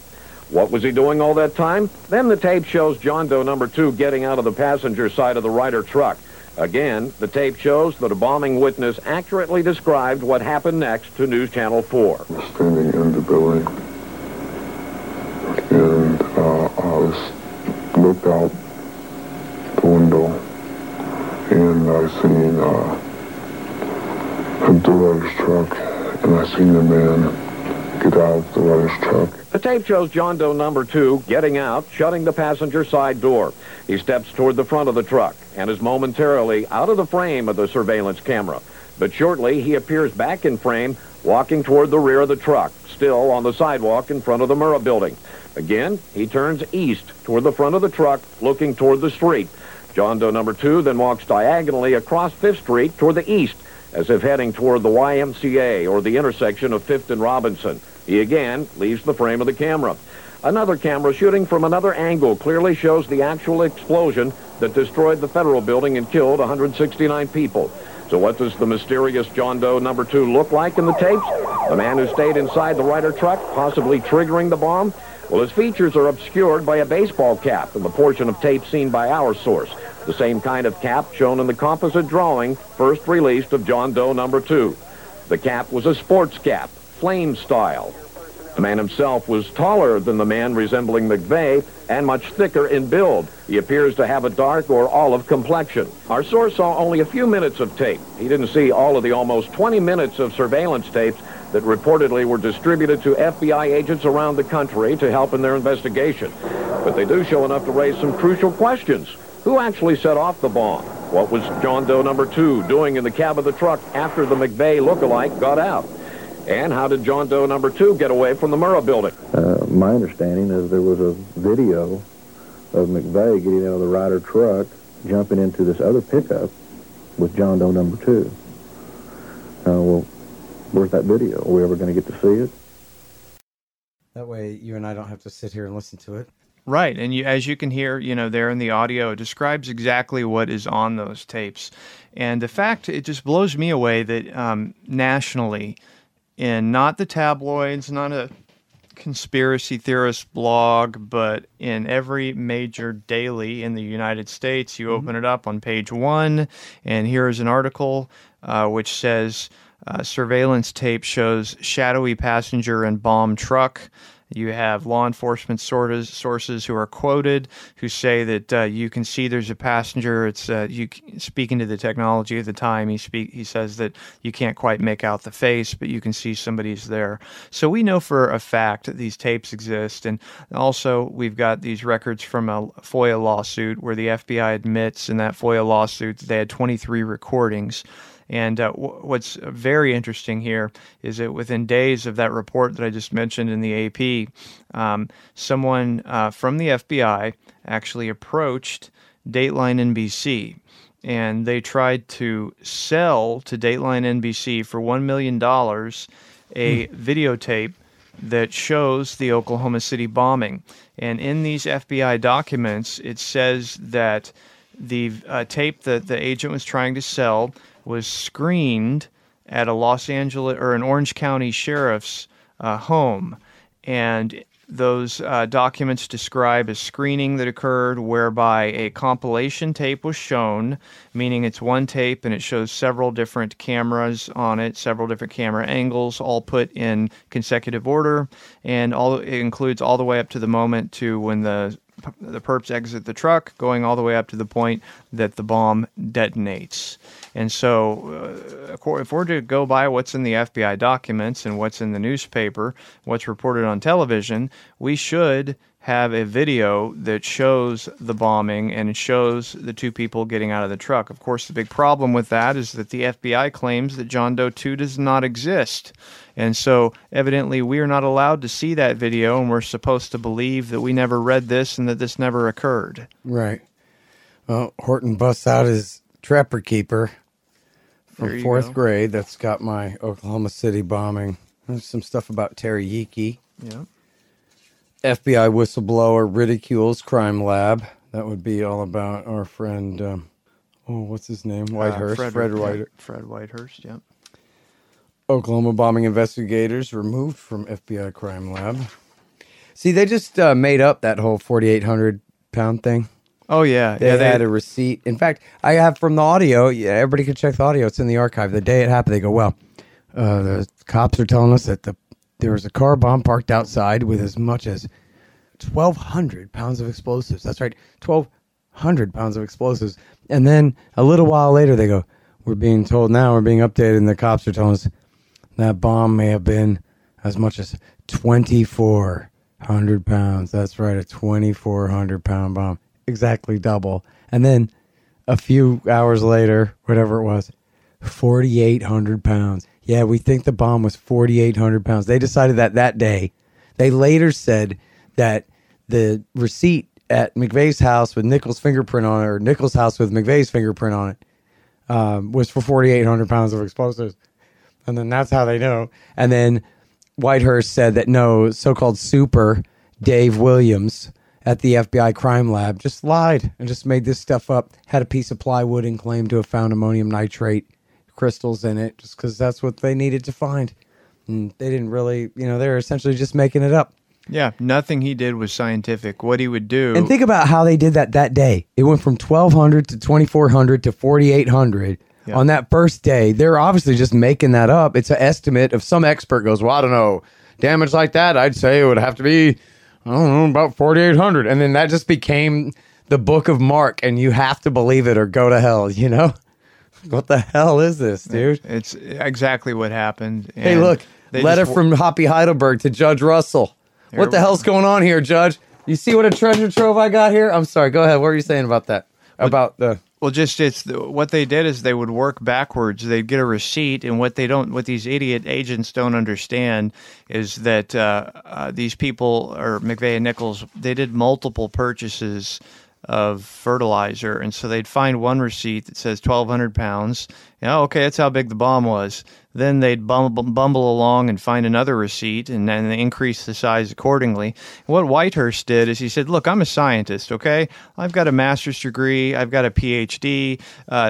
What was he doing all that time? Then the tape shows John Doe number 2 getting out of the passenger side of the Ryder truck. Again, the tape shows that a bombing witness accurately described what happened next to News Channel 4. I was standing in the building, and I looked out the window, and I seen the Ryder's truck, and I seen a man get out of the Ryder's truck. The tape shows John Doe number 2 getting out, shutting the passenger side door. He steps toward the front of the truck and is momentarily out of the frame of the surveillance camera. But shortly, he appears back in frame, walking toward the rear of the truck, still on the sidewalk in front of the Murrah building. Again, he turns east toward the front of the truck, looking toward the street. John Doe number 2 then walks diagonally across 5th Street toward the east, as if heading toward the YMCA or the intersection of 5th and Robinson. He again leaves the frame of the camera. Another camera shooting from another angle clearly shows the actual explosion that destroyed the federal building and killed 169 people. So what does the mysterious John Doe number 2 look like in the tapes? The man who stayed inside the Ryder truck, possibly triggering the bomb? Well, his features are obscured by a baseball cap in the portion of tape seen by our source. The same kind of cap shown in the composite drawing first released of John Doe number 2. The cap was a sports cap, flame style. The man himself was taller than the man resembling McVeigh and much thicker in build. He appears to have a dark or olive complexion. Our source saw only a few minutes of tape. He didn't see all of the almost 20 minutes of surveillance tapes that reportedly were distributed to FBI agents around the country to help in their investigation. But they do show enough to raise some crucial questions. Who actually set off the bomb? What was John Doe number 2 doing in the cab of the truck after the McVeigh lookalike got out? And how did John Doe number 2 get away from the Murrah building? My understanding is there was a video of McVeigh getting out of the Ryder truck, jumping into this other pickup with John Doe number 2. Well, where's that video? Are we ever going to get to see it? That way you and I don't have to sit here and listen to it. Right, and you, as you can hear, you know, there in the audio, it describes exactly what is on those tapes. And the fact, it just blows me away that nationally, in not the tabloids, not a conspiracy theorist blog, but in every major daily in the United States, you open it up on page 1, and here is an article which says, surveillance tape shows shadowy passenger and bomb truck. You have law enforcement sources who are quoted, who say that you can see there's a passenger. It's speaking to the technology at the time. He says that you can't quite make out the face, but you can see somebody's there. So we know for a fact that these tapes exist. And also we've got these records from a FOIA lawsuit where the FBI admits in that FOIA lawsuit that they had 23 recordings. And what's very interesting here is that within days of that report that I just mentioned in the AP, someone from the FBI actually approached Dateline NBC, and they tried to sell to Dateline NBC for $1 million a videotape that shows the Oklahoma City bombing. And in these FBI documents, it says that the tape that the agent was trying to sell was screened at a Los Angeles or an Orange County sheriff's home. And those documents describe a screening that occurred whereby a compilation tape was shown, meaning it's one tape and it shows several different cameras on it, several different camera angles, all put in consecutive order. And all it includes all the way up to the moment to when the perps exit the truck, going all the way up to the point that the bomb detonates. And so if we're to go by what's in the FBI documents and what's in the newspaper, what's reported on television, we should have a video that shows the bombing and shows the two people getting out of the truck. Of course, the big problem with that is that the FBI claims that John Doe 2 does not exist. And so, evidently, we are not allowed to see that video, and we're supposed to believe that we never read this and that this never occurred. Right. Well, Horton busts out his trapper keeper From fourth grade, that's got my Oklahoma City bombing. There's some stuff about Terry Yiki. Yeah. FBI whistleblower ridicules crime lab. That would be all about our friend, what's his name? Whitehurst. Fred Whitehurst, yeah. Oklahoma bombing investigators removed from FBI crime lab. See, they just made up that whole 4,800-pound thing. Oh, yeah. They had a receipt. In fact, I have from the audio. Yeah, everybody can check the audio. It's in the archive. The day it happened, they go, well, the cops are telling us that there was a car bomb parked outside with as much as 1,200 pounds of explosives. That's right, 1,200 pounds of explosives. And then a little while later, they go, we're being told now, we're being updated, and the cops are telling us that bomb may have been as much as 2,400 pounds. That's right, a 2,400-pound bomb. Exactly double. And then a few hours later, whatever it was, 4,800 pounds. Yeah, we think the bomb was 4,800 pounds. They decided that day. They later said that the receipt at McVeigh's house with Nichols' fingerprint on it, or Nichols' house with McVeigh's fingerprint on it, was for 4,800 pounds of explosives. And then that's how they know. And then Whitehurst said that no, so-called super Dave Williams at the FBI crime lab just lied and just made this stuff up, had a piece of plywood and claimed to have found ammonium nitrate crystals in it just because that's what they needed to find. And they didn't really, they were essentially just making it up. Yeah, nothing he did was scientific. What he would do... And think about how they did that day. It went from 1,200 to 2,400 to 4,800 on that first day. They're obviously just making that up. It's an estimate of some expert goes, well, I don't know, damage like that, I'd say it would have to be, I don't know, about 4,800. And then that just became the book of Mark, and you have to believe it or go to hell, What the hell is this, dude? It's exactly what happened. And hey, look, letter from Hoppy Heidelberg to Judge Russell. What the hell's going on here, Judge? You see what a treasure trove I got here? I'm sorry, go ahead. What were you saying about that? What they did is they would work backwards. They'd get a receipt, and what these idiot agents don't understand is that these people, or McVeigh and Nichols, they did multiple purchases of fertilizer, and so they'd find one receipt that says 1,200 pounds. That's how big the bomb was. Then they'd bumble along and find another receipt, and then they increase the size accordingly. What Whitehurst did is he said, look, I'm a scientist, okay? I've got a master's degree. I've got a PhD.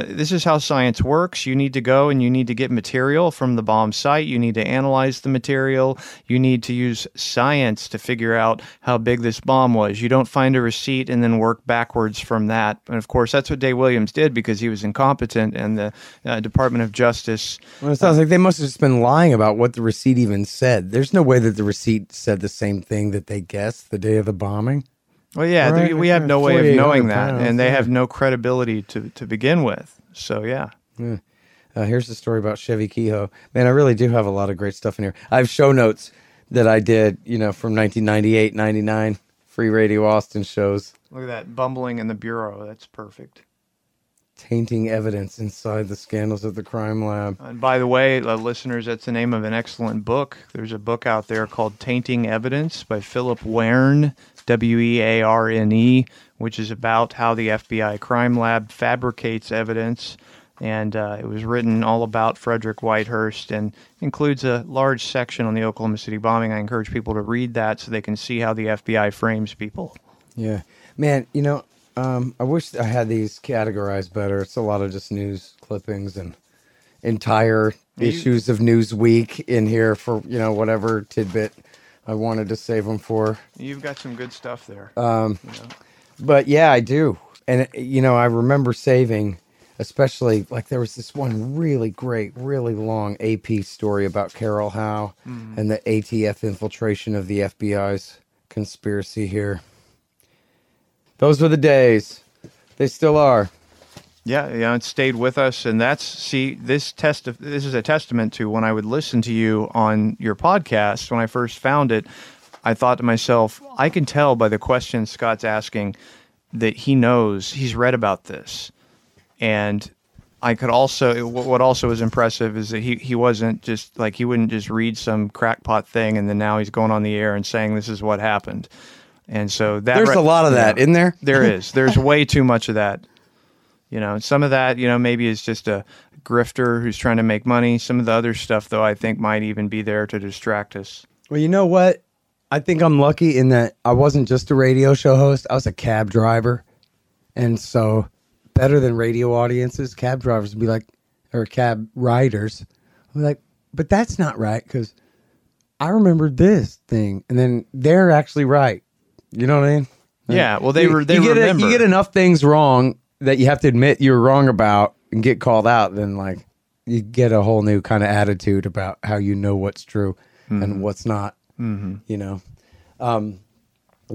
This is how science works. You need to go and you need to get material from the bomb site. You need to analyze the material. You need to use science to figure out how big this bomb was. You don't find a receipt and then work backwards from that. And, of course, that's what Dave Williams did because he was incompetent and the Department of Justice. Well, it sounds like they must have just been lying about what the receipt even said. There's no way that the receipt said the same thing that they guessed the day of the bombing. Well, yeah, right? We have no way of knowing that, and they have no credibility to begin with. So, yeah. Here's the story about Chevy Kehoe. Man, I really do have a lot of great stuff in here. I have show notes that I did, from 1998, 99, Free Radio Austin shows. Look at that, bumbling in the bureau. That's perfect. Tainting evidence inside the scandals of the crime lab. And by the way, listeners, that's the name of an excellent book. There's a book out there called Tainting Evidence by Philip Wearne, W-E-A-R-N-E, which is about how the FBI crime lab fabricates evidence. And it was written all about Frederick Whitehurst and includes a large section on the Oklahoma City bombing. I encourage people to read that so they can see how the FBI frames people. Yeah. Man, I wish I had these categorized better. It's a lot of just news clippings and entire issues of Newsweek in here for, whatever tidbit I wanted to save them for. You've got some good stuff there. But yeah, I do. And, I remember saving, especially like there was this one really great, really long AP story about Carol Howe and the ATF infiltration of the FBI's conspiracy here. Those were the days. They still are. Yeah, it stayed with us, and this is a testament to when I would listen to you on your podcast, when I first found it, I thought to myself, I can tell by the questions Scott's asking that he knows, he's read about this. And I could also, what also was impressive is that he wasn't just, like, he wouldn't just read some crackpot thing, and then now he's going on the air and saying this is what happened. And so there's a lot of that in there. There is. There's way too much of that. You know, some of that, you know, maybe is just a grifter who's trying to make money. Some of the other stuff, though, I think might even be there to distract us. Well, you know what? I think I'm lucky in that I wasn't just a radio show host. I was a cab driver. And so better than radio audiences, cab drivers would be like, or cab riders, I'd be like, but that's not right because I remembered this thing. And then they're actually right. You know what I mean? Like, yeah, well, you get enough things wrong that you have to admit you're wrong about and get called out, then like you get a whole new kind of attitude about how you know what's true and what's not. Mm-hmm. You know, I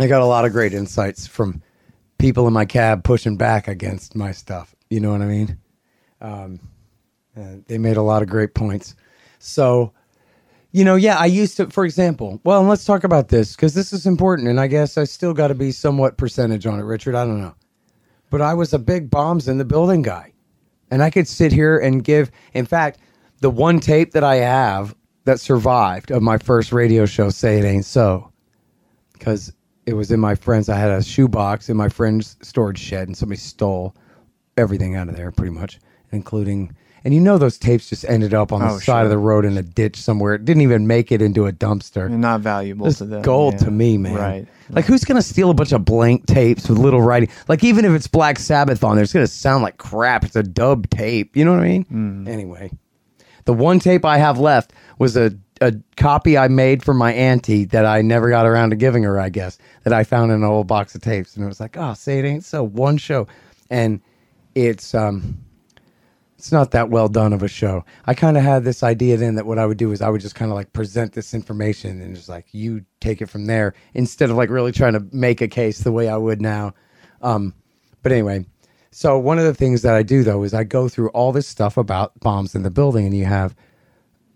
got a lot of great insights from people in my cab pushing back against my stuff. You know what I mean? They made a lot of great points. So, you know, yeah, I used to, for example, well, and let's talk about this because this is important. And I guess I still got to be somewhat percentage on it, Richard. I don't know. But I was a big bombs in the building guy. And I could sit here and give, in fact, the one tape that I have that survived of my first radio show, Say It Ain't So, because it was in my friend's, I had a shoebox in my friend's storage shed and somebody stole everything out of there pretty much, including, and you know those tapes just ended up on the side of the road in a ditch somewhere. It didn't even make it into a dumpster. They're not valuable to them. Gold to me, man. Right. Like, who's going to steal a bunch of blank tapes with little writing? Like, even if it's Black Sabbath on there, it's going to sound like crap. It's a dub tape. You know what I mean? Anyway, the one tape I have left was a copy I made for my auntie that I never got around to giving her, I guess, that I found in an old box of tapes. And it was like, oh, Say It Ain't So, one show. And it's not that well done of a show. I kind of had this idea then that what I would do is I would just kind of like present this information and just like you take it from there instead of like really trying to make a case the way I would now. But anyway, so one of the things that I do though is I go through all this stuff about bombs in the building, and you have,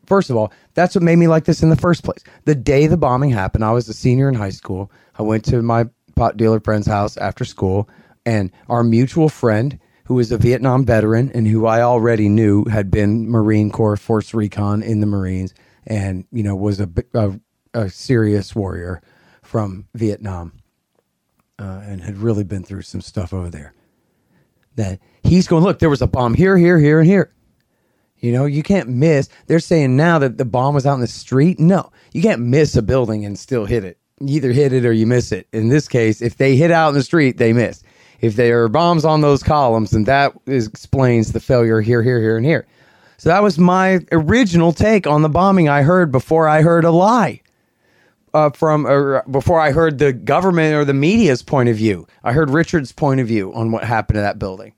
first of all, that's what made me like this in the first place. The day the bombing happened, I was a senior in high school. I went to my pot dealer friend's house after school, and our mutual friend, who was a Vietnam veteran and who I already knew had been Marine Corps Force Recon in the Marines and, you know, was a serious warrior from Vietnam and had really been through some stuff over there. That he's going, look, there was a bomb here, here, here, and here. You know, you can't miss. They're saying now that the bomb was out in the street. No, you can't miss a building and still hit it. You either hit it or you miss it. In this case, if they hit out in the street, they missed. If there are bombs on those columns, then that explains the failure here, here, here, and here. So that was my original take on the bombing I heard before I heard a lie before I heard the government or the media's point of view. I heard Richard's point of view on what happened to that building.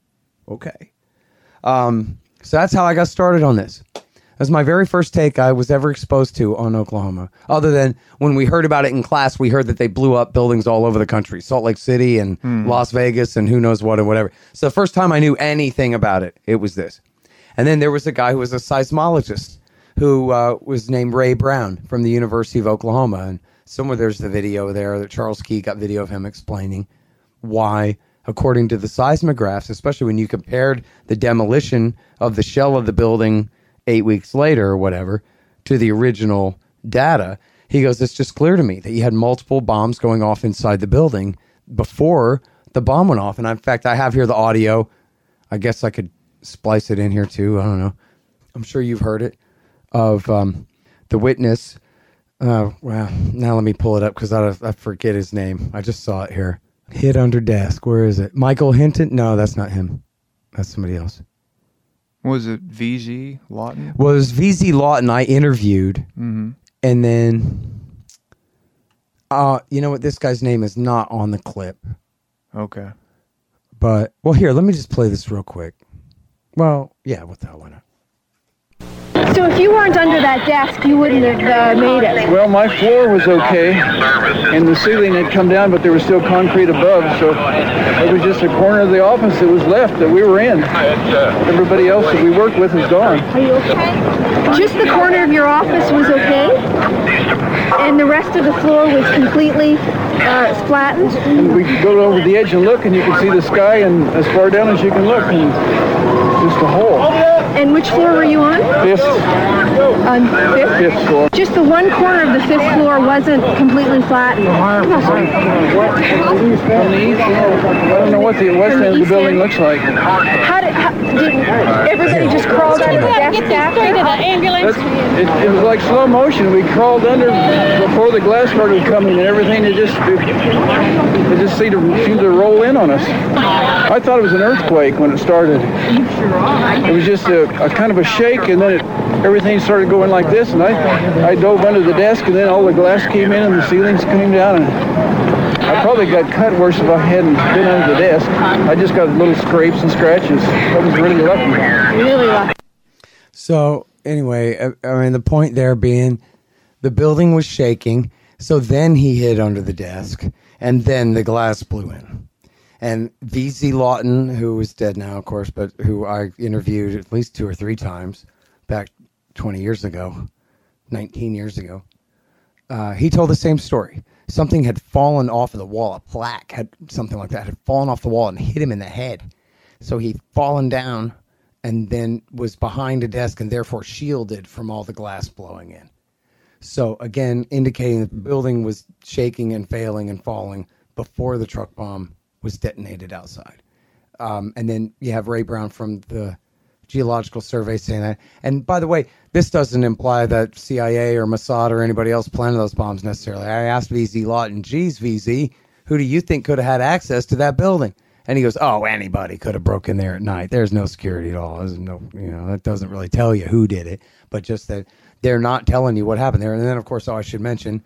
Okay. So that's how I got started on this. That was my very first take I was ever exposed to on Oklahoma. Other than when we heard about it in class, we heard that they blew up buildings all over the country. Salt Lake City and Las Vegas and who knows what and whatever. So the first time I knew anything about it, it was this. And then there was a guy who was a seismologist who was named Ray Brown from the University of Oklahoma. And somewhere there's the video there that Charles Key got video of him explaining why, according to the seismographs, especially when you compared the demolition of the shell of the building 8 weeks later or whatever to the original data, he goes, it's just clear to me that you had multiple bombs going off inside the building before the bomb went off. And in fact, I have here the audio. I guess I could splice it in here too. I don't know. I'm sure you've heard it of the witness. Well, now let me pull it up because I forget his name. I just saw it here. Hid under desk. Where is it? Michael Hinton? No, that's not him. That's somebody else. Was it V.Z. Lawton? Well, it was V.Z. Lawton I interviewed. Mm-hmm. And then, you know what? This guy's name is not on the clip. Okay. But, well, here, let me just play this real quick. Well, yeah, what the hell, why not? So if you weren't under that desk, you wouldn't have made it. Well, my floor was okay, and the ceiling had come down, but there was still concrete above, so it was just a corner of the office that was left that we were in. Everybody else that we worked with is gone. Are you okay? Just the corner of your office was okay, and the rest of the floor was completely flattened? And we could go over the edge and look, and you could see the sky and as far down as you can look. And Just the hole. And which floor were you on? Fifth. On fifth? Fifth floor. Just the one corner of the fifth floor wasn't completely flat. I don't know what the west end of the building looks like. How did everybody just crawled out of the desk? It was like slow motion. We crawled under before the glass started coming, and everything it just seemed to roll in on us. I thought it was an earthquake when it started. It was just a kind of a shake, and then everything started going like this, and I dove under the desk, and then all the glass came in and the ceilings came down, and I probably got cut worse if I hadn't been under the desk. I just got little scrapes and scratches. I was really lucky. Really lucky. So anyway, I mean, the point there being the building was shaking, so then he hid under the desk, and then the glass blew in. And V.C. Lawton, who is dead now, of course, but who I interviewed at least 2 or 3 times back 20 years ago, 19 years ago, he told the same story. Something had fallen off of the wall, a plaque, had something like that, had fallen off the wall and hit him in the head. So he'd fallen down and then was behind a desk and therefore shielded from all the glass blowing in. So again, indicating that the building was shaking and failing and falling before the truck bomb was detonated outside. And then you have Ray Brown from the Geological Survey saying that. And by the way, this doesn't imply that CIA or Mossad or anybody else planted those bombs necessarily. I asked VZ Lawton, geez, VZ, who do you think could have had access to that building? And he goes, oh, anybody could have broken there at night. There's no security at all. There's no, that doesn't really tell you who did it, but just that they're not telling you what happened there. And then, of course, I should mention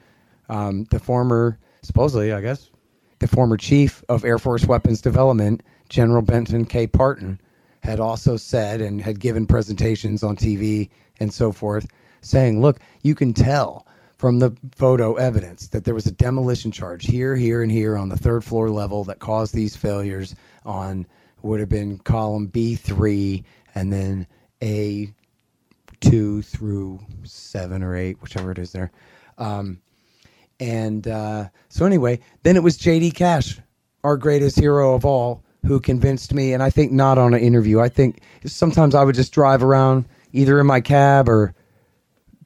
the former, supposedly, I guess, the former chief of Air Force Weapons Development, General Benton K. Parton, had also said and had given presentations on TV and so forth, saying, look, you can tell from the photo evidence that there was a demolition charge here, and here on the third floor level that caused these failures on would have been column B3 and then A2 through 7 or 8, whichever it is there. So anyway, then it was J.D. Cash, our greatest hero of all, who convinced me, and I think not on an interview. I think sometimes I would just drive around either in my cab or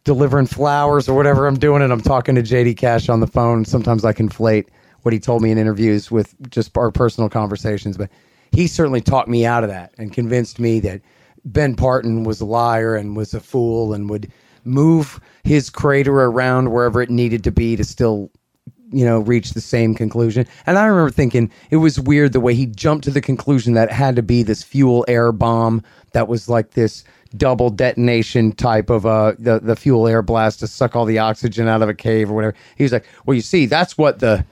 delivering flowers or whatever I'm doing, and I'm talking to J.D. Cash on the phone. Sometimes I conflate what he told me in interviews with just our personal conversations, but he certainly talked me out of that and convinced me that Ben Parton was a liar and was a fool and would move his crater around wherever it needed to be to still reach the same conclusion. And I remember thinking it was weird the way he jumped to the conclusion that it had to be this fuel air bomb that was like this double detonation type of the fuel air blast to suck all the oxygen out of a cave or whatever. He was like, well, you see, that's what the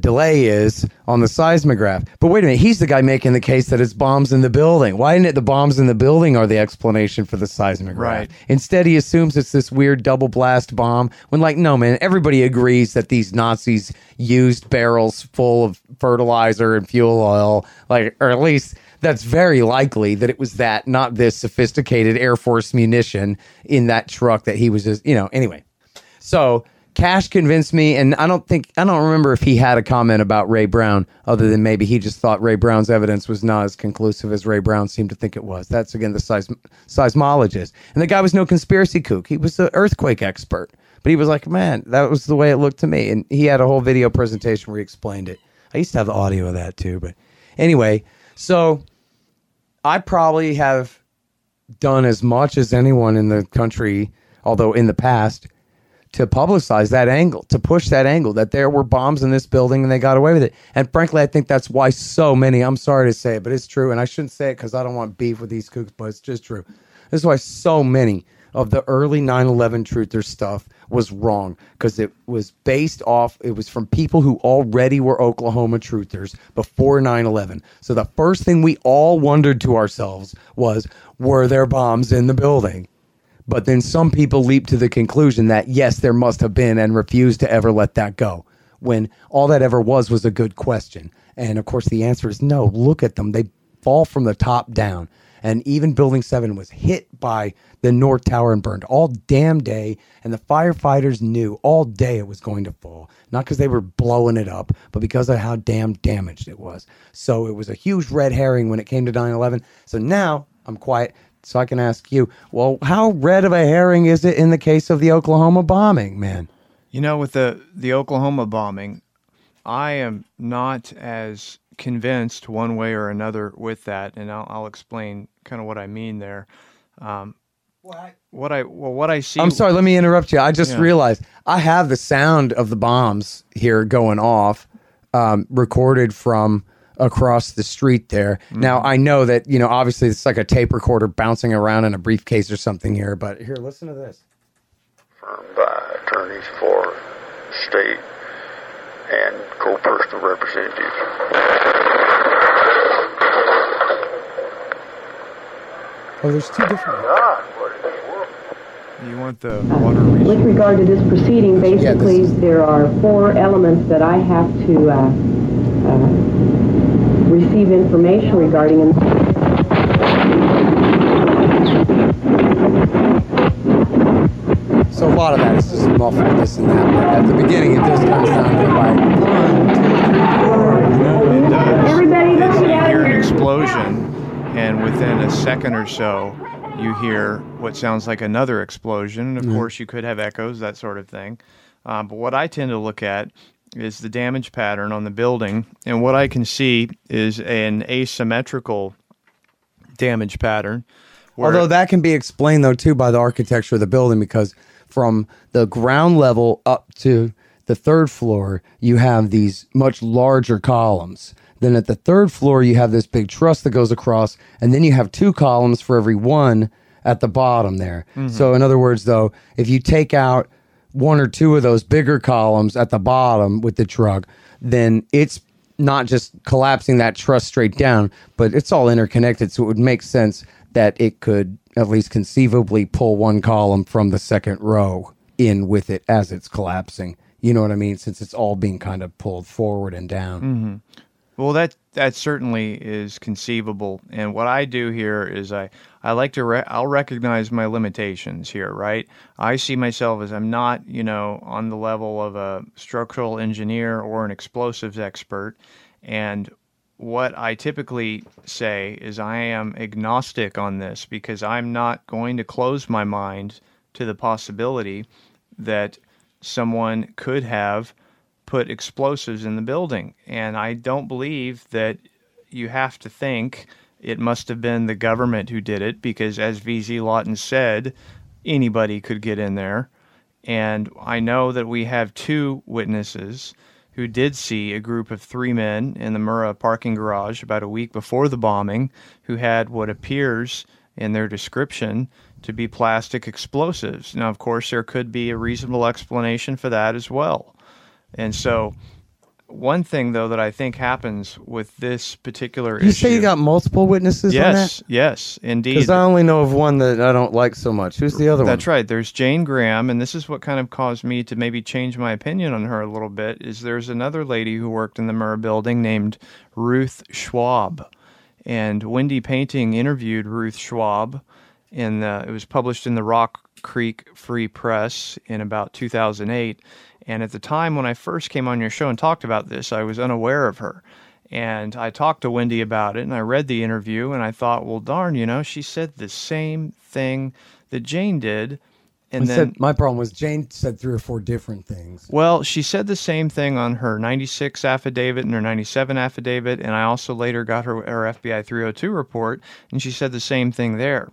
delay is on the seismograph. But wait a minute, he's the guy making the case that it's bombs in the building. Why isn't it the bombs in the building are the explanation for the seismograph? Right. Instead, he assumes it's this weird double blast bomb when, like, no, man, everybody agrees that these Nazis used barrels full of fertilizer and fuel oil, like, or at least that's very likely that it was that, not this sophisticated Air Force munition in that truck that he was just, anyway. So Cash convinced me, and I don't remember if he had a comment about Ray Brown, other than maybe he just thought Ray Brown's evidence was not as conclusive as Ray Brown seemed to think it was. That's, again, the seismologist. And the guy was no conspiracy kook. He was an earthquake expert. But he was like, man, that was the way it looked to me. And he had a whole video presentation where he explained it. I used to have the audio of that, too. But anyway, so I probably have done as much as anyone in the country, although in the past, to publicize that angle, to push that angle, that there were bombs in this building and they got away with it. And frankly, I think that's why so many, I'm sorry to say it, but it's true. And I shouldn't say it because I don't want beef with these kooks, but it's just true. This is why so many of the early 9/11 truther stuff was wrong, because it was based off, it was from people who already were Oklahoma truthers before 9/11. So the first thing we all wondered to ourselves was, were there bombs in the building? But then some people leap to the conclusion that, yes, there must have been, and refuse to ever let that go, when all that ever was a good question. And, of course, the answer is no. Look at them. They fall from the top down. And even Building 7 was hit by the North Tower and burned all damn day. And the firefighters knew all day it was going to fall. Not because they were blowing it up, but because of how damn damaged it was. So it was a huge red herring when it came to 9/11. So now I'm quiet so I can ask you, well, how red of a herring is it in the case of the Oklahoma bombing, man? You know, with the Oklahoma bombing, I am not as convinced one way or another with that, and I'll explain kind of what I mean there. What I see. I'm sorry, let me interrupt you. I just realized I have the sound of the bombs here going off, recorded from across the street there. Mm-hmm. Now I know that, you know, obviously it's like a tape recorder bouncing around in a briefcase or something here, but here, listen to this. Firm by attorneys for state and co-personal representatives. Oh, there's two different. You want the water? With regard to this proceeding, basically there are four elements that I have to receive information regarding. So a lot of that is just muffled this and that. But at the beginning, it does come sounding like 1, 2, 3, 4. It does. Everybody, look at an explosion. And within a second or so, you hear what sounds like another explosion. Of course, you could have echoes, that sort of thing. But what I tend to look at is the damage pattern on the building. And what I can see is an asymmetrical damage pattern. Although that can be explained, though, too, by the architecture of the building, because from the ground level up to the third floor, you have these much larger columns. Then at the third floor, you have this big truss that goes across, and then you have two columns for every one at the bottom there. Mm-hmm. So in other words, though, if you take out one or two of those bigger columns at the bottom with the truck, then it's not just collapsing that truss straight down, but it's all interconnected. So it would make sense that it could at least conceivably pull one column from the second row in with it as it's collapsing. You know what I mean? Since it's all being kind of pulled forward and down. Mm-hmm. Well, that certainly is conceivable, and what I do here is I like to I'll recognize my limitations here, right? I see myself as I'm not, you know, on the level of a structural engineer or an explosives expert, and what I typically say is I am agnostic on this because I'm not going to close my mind to the possibility that someone could have put explosives in the building. And I don't believe that you have to think it must have been the government who did it, because as V.Z. Lawton said, anybody could get in there. And I know that we have two witnesses who did see a group of three men in the Murrah parking garage about a week before the bombing who had what appears in their description to be plastic explosives. Now, of course, there could be a reasonable explanation for that as well. And so one thing, though, that I think happens with this particular issue... You say you got multiple witnesses on that? Yes, indeed. Because I only know of one that I don't like so much. Who's the other one? That's right. There's Jane Graham, and this is what kind of caused me to maybe change my opinion on her a little bit, is there's another lady who worked in the Murrah building named Ruth Schwab. And Wendy Painting interviewed Ruth Schwab. It was published in the Rock Creek Free Press in about 2008. And at the time when I first came on your show and talked about this, I was unaware of her. And I talked to Wendy about it, and I read the interview, and I thought, well, darn, you know, she said the same thing that Jane did. And then, my problem was Jane said 3 or 4 different things. Well, she said the same thing on her 96 affidavit and her 97 affidavit, and I also later got her FBI 302 report, and she said the same thing there.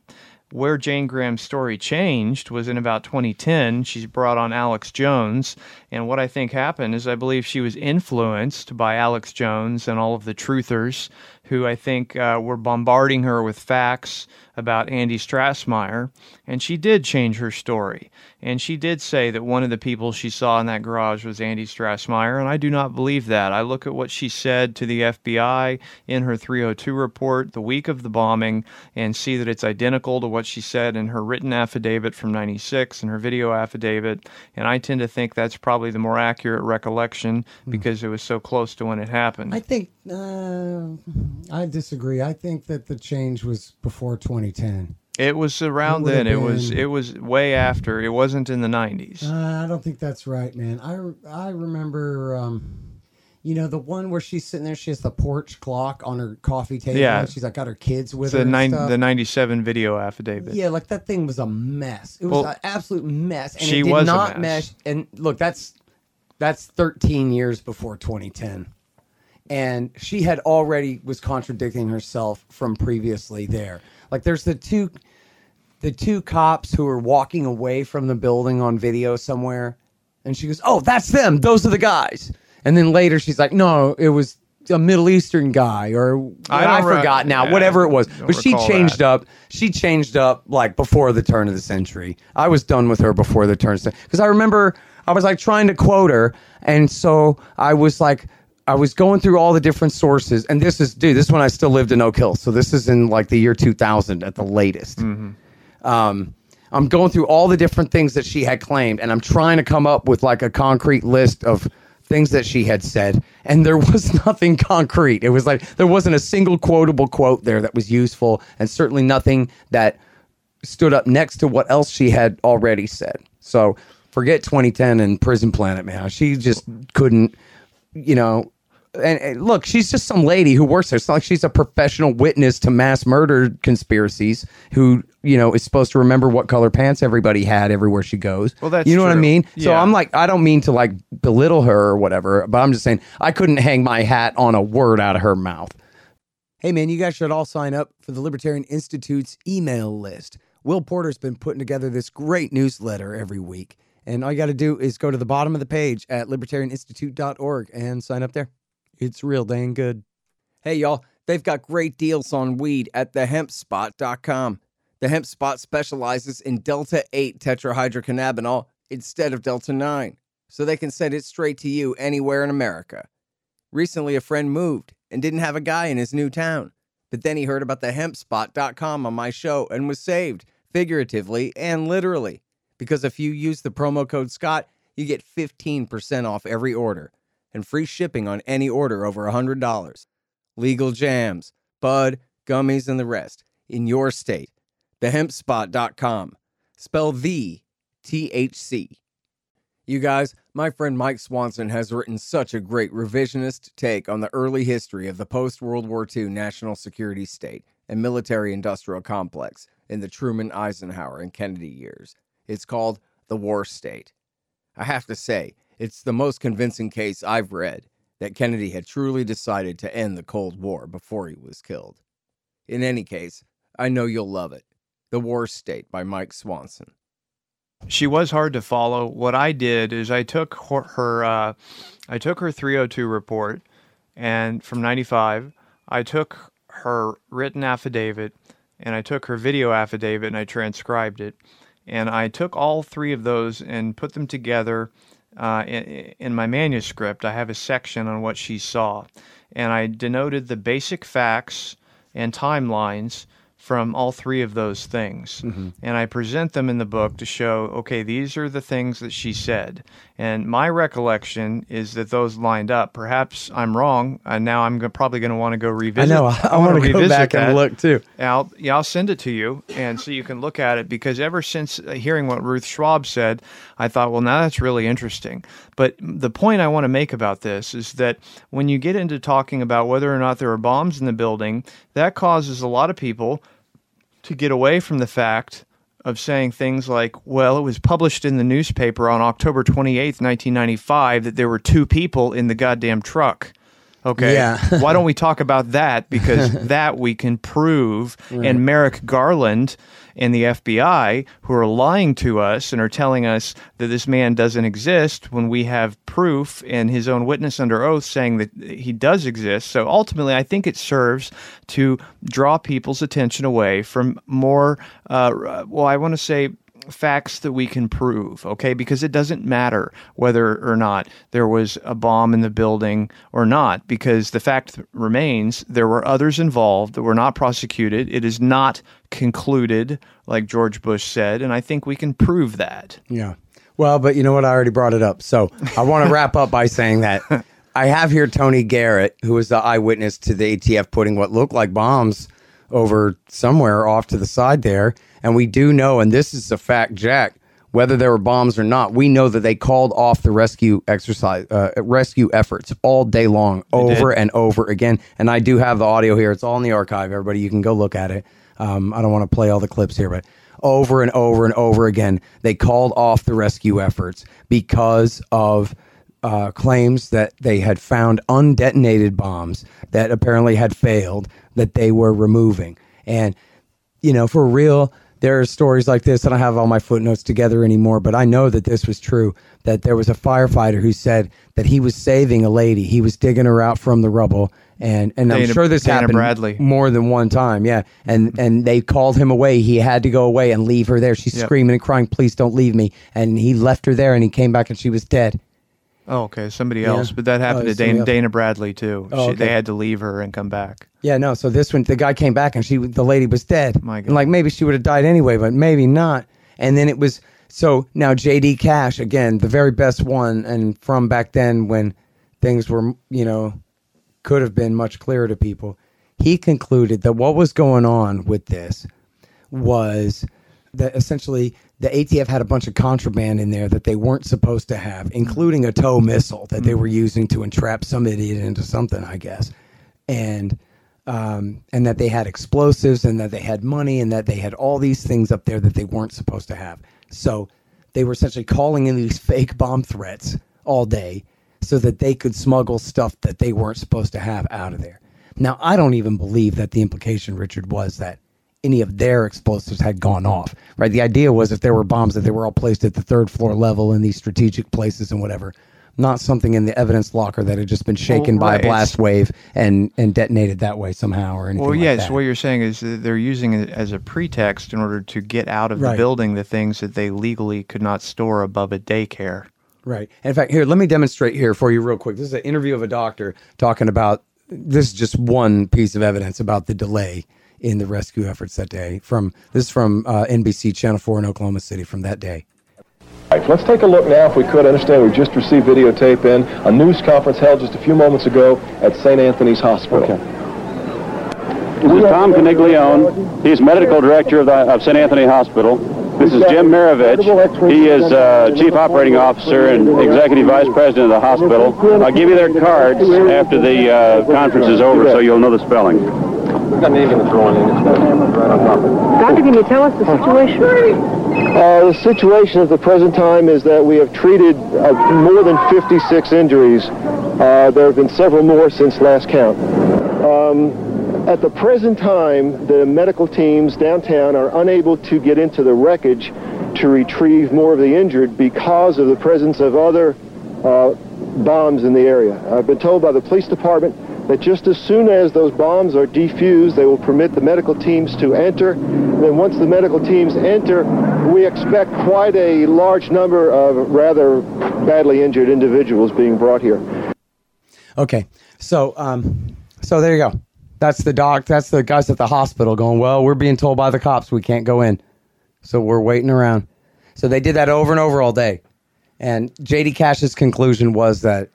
Where Jane Graham's story changed was in about 2010. She's brought on Alex Jones, and what I think happened is I believe she was influenced by Alex Jones and all of the truthers who I think were bombarding her with facts about Andy Strassmeier, and she did change her story. And she did say that one of the people she saw in that garage was Andy Strassmeier, and I do not believe that. I look at what she said to the FBI in her 302 report the week of the bombing and see that it's identical to what she said in her written affidavit from 96 and her video affidavit, and I tend to think that's probably the more accurate recollection because it was so close to when it happened. I think, I disagree. I think that the change was before 2010. It was around then. It was way after. It wasn't in the 90s. I don't think that's right, man. I remember You know, the one where she's sitting there, she has the porch clock on her coffee table. Yeah. And she's like got her kids with her. The 97 video affidavit. Yeah, like that thing was a mess. It was an absolute mess. And it did not mesh. And look, that's 13 years before 2010. And she had already was contradicting herself from previously there. Like there's the two cops who are walking away from the building on video somewhere. And she goes, "Oh, that's them. Those are the guys." And then later she's like, "No, it was a Middle Eastern guy," or I forgot now, yeah, whatever it was. But she changed up. She changed up like before the turn of the century. I was done with her before the turn of the century. Because I remember I was like trying to quote her. And so I was going through all the different sources. And this is when I still lived in Oak Hill. So this is in like the year 2000 at the latest. Mm-hmm. I'm going through all the different things that she had claimed. And I'm trying to come up with like a concrete list of things that she had said, and there was nothing concrete. It was like there wasn't a single quotable quote there that was useful, and certainly nothing that stood up next to what else she had already said. So forget 2010 and Prison Planet, man. She just couldn't, you know. And look, she's just some lady who works there. It's not like she's a professional witness to mass murder conspiracies who, you know, is supposed to remember what color pants everybody had everywhere she goes. Well, that's true. What I mean? Yeah. So I'm like, I don't mean to like belittle her or whatever, but I'm just saying I couldn't hang my hat on a word out of her mouth. Hey, man, you guys should all sign up for the Libertarian Institute's email list. Will Porter's been putting together this great newsletter every week. And all you got to do is go to the bottom of the page at libertarianinstitute.org and sign up there. It's real dang good. Hey, y'all, they've got great deals on weed at thehempspot.com. The Hemp Spot specializes in Delta-8 tetrahydrocannabinol instead of Delta-9, so they can send it straight to you anywhere in America. Recently, a friend moved and didn't have a guy in his new town, but then he heard about thehempspot.com on my show and was saved, figuratively and literally, because if you use the promo code SCOTT, you get 15% off every order and free shipping on any order over $100. Legal jams, bud, gummies, and the rest in your state. Thehempspot.com. Spell the THC. You guys, my friend Mike Swanson has written such a great revisionist take on the early history of the post-World War II national security state and military-industrial complex in the Truman, Eisenhower, and Kennedy years. It's called The War State. I have to say, it's the most convincing case I've read that Kennedy had truly decided to end the Cold War before he was killed. In any case, I know you'll love it. The War State by Mike Swanson. She was hard to follow. What I did is I took her 302 report, and from 95, I took her written affidavit, and I took her video affidavit, and I transcribed it. And I took all three of those and put them together. In my manuscript, I have a section on what she saw, and I denoted the basic facts and timelines from all three of those things. Mm-hmm. And I present them in the book to show, okay, these are the things that she said. And my recollection is that those lined up. Perhaps I'm wrong, and now I'm probably going to want to go revisit. I know, I want to go back and look too. I'll send it to you, and so you can look at it, because ever since hearing what Ruth Schwab said, I thought, well, now that's really interesting. But the point I want to make about this is that when you get into talking about whether or not there are bombs in the building, that causes a lot of people to get away from the fact of saying things like, well, it was published in the newspaper on October 28th, 1995, that there were two people in the goddamn truck. Okay, yeah. Why don't we talk about that? Because that we can prove. Right. And Merrick Garland and the FBI, who are lying to us and are telling us that this man doesn't exist, when we have proof and his own witness under oath saying that he does exist. So ultimately, I think it serves to draw people's attention away from more, I want to say, facts that we can prove, okay? Because it doesn't matter whether or not there was a bomb in the building or not, because the fact remains there were others involved that were not prosecuted. It is not concluded, like George Bush said, and I think we can prove that. Yeah. Well, but you know what? I already brought it up. So I want to wrap up by saying that I have here Tony Garrett, who was the eyewitness to the ATF putting what looked like bombs over somewhere off to the side there. And we do know, and this is a fact, Jack, whether there were bombs or not, we know that they called off the rescue efforts all day long, over and over again. And I do have the audio here. It's all in the archive, everybody. You can go look at it. I don't want to play all the clips here, but over and over and over again, they called off the rescue efforts because of claims that they had found undetonated bombs that apparently had failed, that they were removing. And, you know, for real, there are stories like this. I don't have all my footnotes together anymore, but I know that this was true, that there was a firefighter who said that he was saving a lady. He was digging her out from the rubble. And I'm sure this happened more than one time. Yeah. And they called him away. He had to go away and leave her there. She's screaming and crying, please don't leave me. And he left her there and he came back and she was dead. Oh, okay. Somebody else. Yeah. But that happened to Dana Bradley, too. Oh, okay. They had to leave her and come back. Yeah, no. So this one, the guy came back and the lady was dead. My God. And like maybe she would have died anyway, but maybe not. And then it was, so now J.D. Cash, again, the very best one. And from back then when things were, you know, could have been much clearer to people. He concluded that what was going on with this was that essentially the ATF had a bunch of contraband in there that they weren't supposed to have, including a tow missile that they were using to entrap some idiot into something, I guess. And that they had explosives and that they had money and that they had all these things up there that they weren't supposed to have. So they were essentially calling in these fake bomb threats all day so that they could smuggle stuff that they weren't supposed to have out of there. Now, I don't even believe that the implication, Richard, was that any of their explosives had gone off, right? The idea was if there were bombs, that they were all placed at the third floor level in these strategic places and whatever, not something in the evidence locker that had just been shaken by a blast wave and detonated that way somehow or anything like that. Well, yes, so what you're saying is that they're using it as a pretext in order to get out of the building the things that they legally could not store above a daycare. Right. In fact, here, let me demonstrate here for you real quick. This is an interview of a doctor talking about, this is just one piece of evidence about the delay in the rescue efforts that day. This is from NBC Channel 4 in Oklahoma City from that day. Let's take a look now, if we could. Understand we've just received videotape in a news conference held just a few moments ago at St. Anthony's Hospital. Okay. This is Tom Coniglione. He's medical director of St. Anthony Hospital. This is Jim Maravich. He is chief operating officer and executive vice president of the hospital. I'll give you their cards after the conference is over so you'll know the spelling. Doctor, can you tell us the situation? The situation at the present time is that we have treated more than 56 injuries. There have been several more since last count. At the present time, the medical teams downtown are unable to get into the wreckage to retrieve more of the injured because of the presence of other bombs in the area. I've been told by the police department that just as soon as those bombs are defused, they will permit the medical teams to enter. And then once the medical teams enter, we expect quite a large number of rather badly injured individuals being brought here. Okay, so there you go. That's the doc. That's the guys at the hospital going, well, we're being told by the cops we can't go in. So we're waiting around. So they did that over and over all day. And J.D. Cash's conclusion was that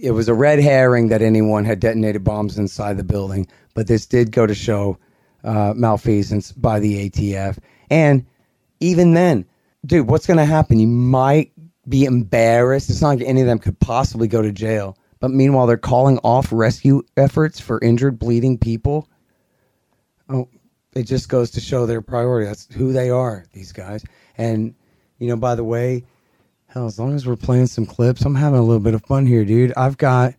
it was a red herring that anyone had detonated bombs inside the building. But this did go to show malfeasance by the ATF. And even then, dude, what's going to happen? You might be embarrassed. It's not like any of them could possibly go to jail. But meanwhile, they're calling off rescue efforts for injured, bleeding people. Oh, it just goes to show their priority. That's who they are, these guys. And, you know, by the way, hell, as long as we're playing some clips, I'm having a little bit of fun here, dude. I've got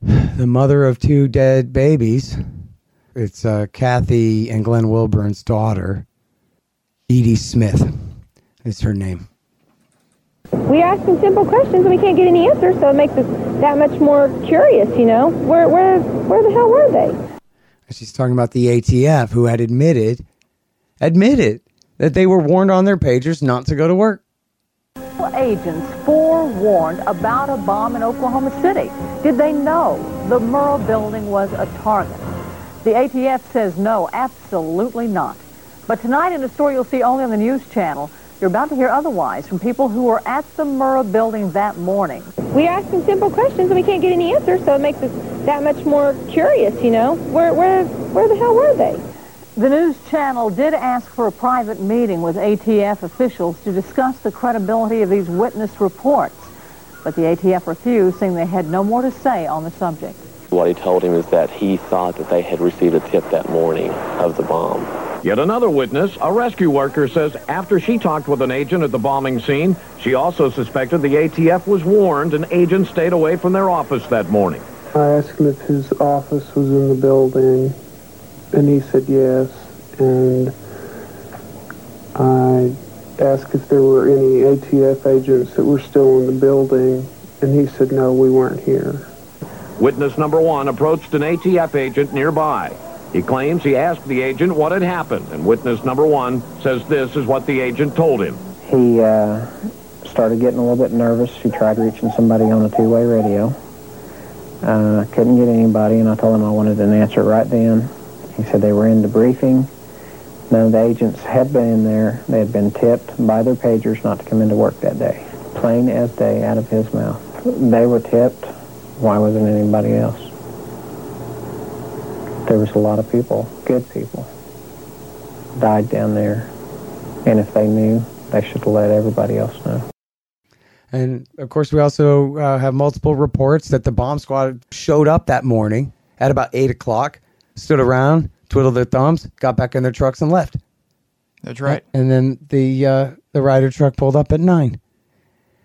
the mother of two dead babies. It's Kathy and Glenn Wilburn's daughter, Edie Smith is her name. We ask them simple questions and we can't get any answers, so it makes us that much more curious, you know? Where the hell were they? She's talking about the ATF, who had admitted that they were warned on their pagers not to go to work. Agents forewarned about a bomb in Oklahoma City. Did they know the Murrah building was a target? The ATF says no, absolutely not. But tonight in a story you'll see only on the news channel, you're about to hear otherwise from people who were at the Murrah building that morning. We ask them simple questions and we can't get any answers, so it makes us that much more curious, you know? Where the hell were they? The news channel did ask for a private meeting with ATF officials to discuss the credibility of these witness reports, but the ATF refused, saying they had no more to say on the subject. What he told him is that he thought that they had received a tip that morning of the bomb. Yet another witness, a rescue worker, says after she talked with an agent at the bombing scene, she also suspected the ATF was warned and agents stayed away from their office that morning. I asked him if his office was in the building, and he said yes. And I asked if there were any ATF agents that were still in the building, and he said no, we weren't here. Witness number one approached an ATF agent nearby. He claims he asked the agent what had happened, and witness number one says this is what the agent told him. He started getting a little bit nervous. He tried reaching somebody on a two-way radio. Couldn't get anybody, and I told him I wanted an answer right then. He said they were in the briefing. None of the agents had been in there. They had been tipped by their pagers not to come into work that day. Plain as day out of his mouth. They were tipped. Why wasn't anybody else? There was a lot of people, good people, died down there. And if they knew, they should have let everybody else know. And, of course, we also have multiple reports that the bomb squad showed up that morning at about 8 o'clock, stood around, twiddled their thumbs, got back in their trucks and left. That's right. And then the Ryder truck pulled up at 9.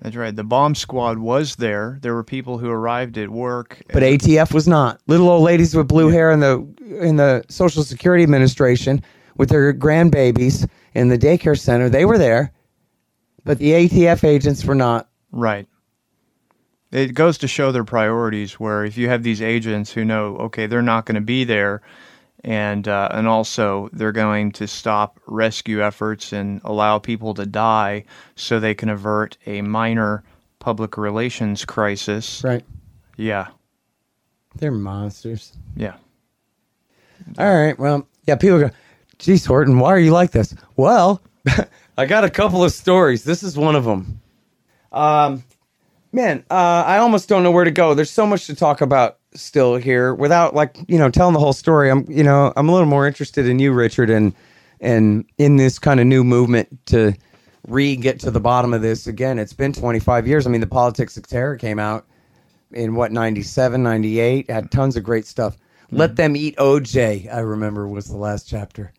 That's right. The bomb squad was there. There were people who arrived at work. But ATF was not. Little old ladies with blue hair in the Social Security Administration with their grandbabies in the daycare center, they were there. But the ATF agents were not. Right. It goes to show their priorities, where if you have these agents who know, okay, they're not going to be there, and also they're going to stop rescue efforts and allow people to die so they can avert a minor public relations crisis. Right. Yeah. They're monsters. Yeah. All right. Well, yeah, people go, geez, Horton, why are you like this? Well, I got a couple of stories. This is one of them. I almost don't know where to go. There's so much to talk about still here without, like, you know, telling the whole story. I'm a little more interested in you, Richard, and in this kind of new movement to get to the bottom of this. Again, it's been 25 years. I mean, The Politics of Terror came out in what, 97, 98, had tons of great stuff. Mm-hmm. Let Them Eat OJ, I remember, was the last chapter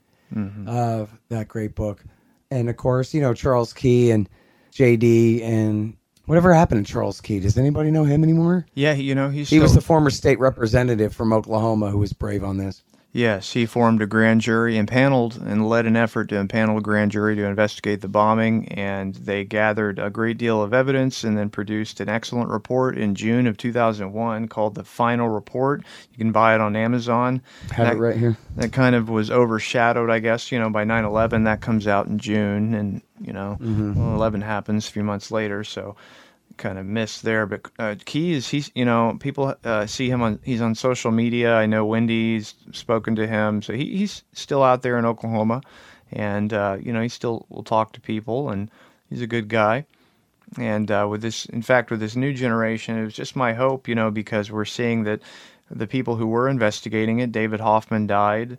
of that great book. And of course, you know, Charles Key and J.D. and whatever happened to Charles Key? Does anybody know him anymore? Yeah, you know, he was the former state representative from Oklahoma who was brave on this. Yes, he formed a grand jury, impaneled, and led an effort to impanel a grand jury to investigate the bombing, and they gathered a great deal of evidence and then produced an excellent report in June of 2001 called The Final Report. You can buy it on Amazon. Have it right here. That kind of was overshadowed, I guess, you know, by 9/11. That comes out in June, and, you know, 11 happens a few months later, so kind of missed there. But Key is, people see him he's on social media. I know Wendy's spoken to him. So he's still out there in Oklahoma, and, he still will talk to people, and he's a good guy. And with this new generation, it was just my hope, you know, because we're seeing that the people who were investigating it, David Hoffman died.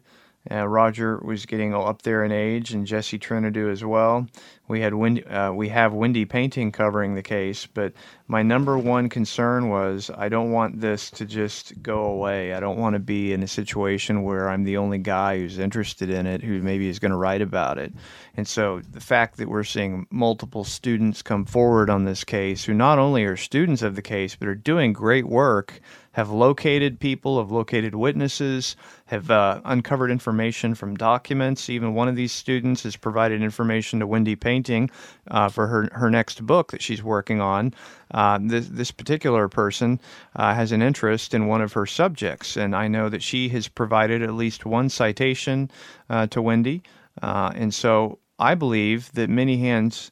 Roger was getting up there in age, and Jesse Trentadue as well. We have Wendy Painting covering the case, but my number one concern was I don't want this to just go away. I don't want to be in a situation where I'm the only guy who's interested in it, who maybe is going to write about it. And so the fact that we're seeing multiple students come forward on this case, who not only are students of the case, but are doing great work, have located people, have located witnesses, have uncovered information from documents. Even one of these students has provided information to Wendy Painting for her next book that she's working on. This particular person has an interest in one of her subjects, and I know that she has provided at least one citation to Wendy. And so I believe that many hands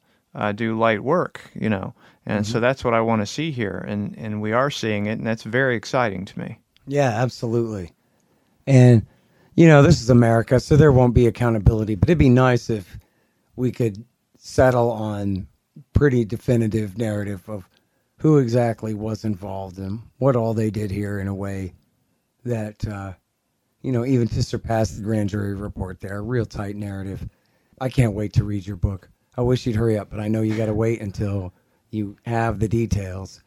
do light work, you know. And so that's what I want to see here, and we are seeing it, and that's very exciting to me. Yeah, absolutely. And, you know, this is America, so there won't be accountability, but it'd be nice if we could settle on pretty definitive narrative of who exactly was involved and what all they did here in a way that you know, even to surpass the grand jury report there. A real tight narrative. I can't wait to read your book. I wish you'd hurry up, but I know you got to wait until you have the details.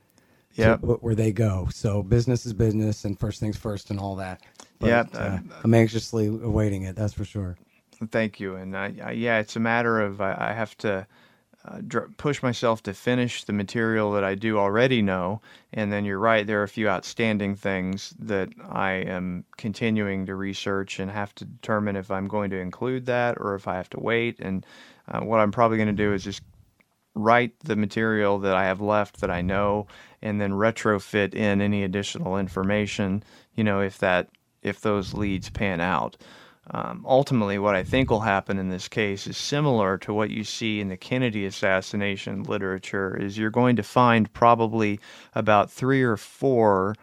Yeah, where they go. So business is business, and first things first, and all that. But, yeah, I'm anxiously awaiting it. That's for sure. Thank you. And I it's a matter of I have to push myself to finish the material that I do already know. And then you're right, there are a few outstanding things that I am continuing to research and have to determine if I'm going to include that or if I have to wait. And what I'm probably going to do is just write the material that I have left that I know, and then retrofit in any additional information, you know, if those leads pan out. Ultimately, what I think will happen in this case is similar to what you see in the Kennedy assassination literature, is you're going to find probably about 3 or 4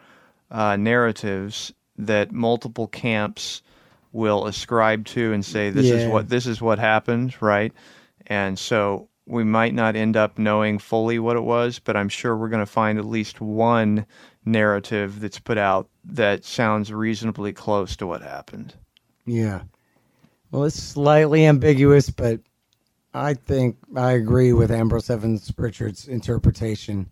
narratives that multiple camps will ascribe to and say, this is what happened, right? And so we might not end up knowing fully what it was, but I'm sure we're going to find at least one narrative that's put out that sounds reasonably close to what happened. Yeah. Well, it's slightly ambiguous, but I think I agree with Ambrose Evans Pritchard's interpretation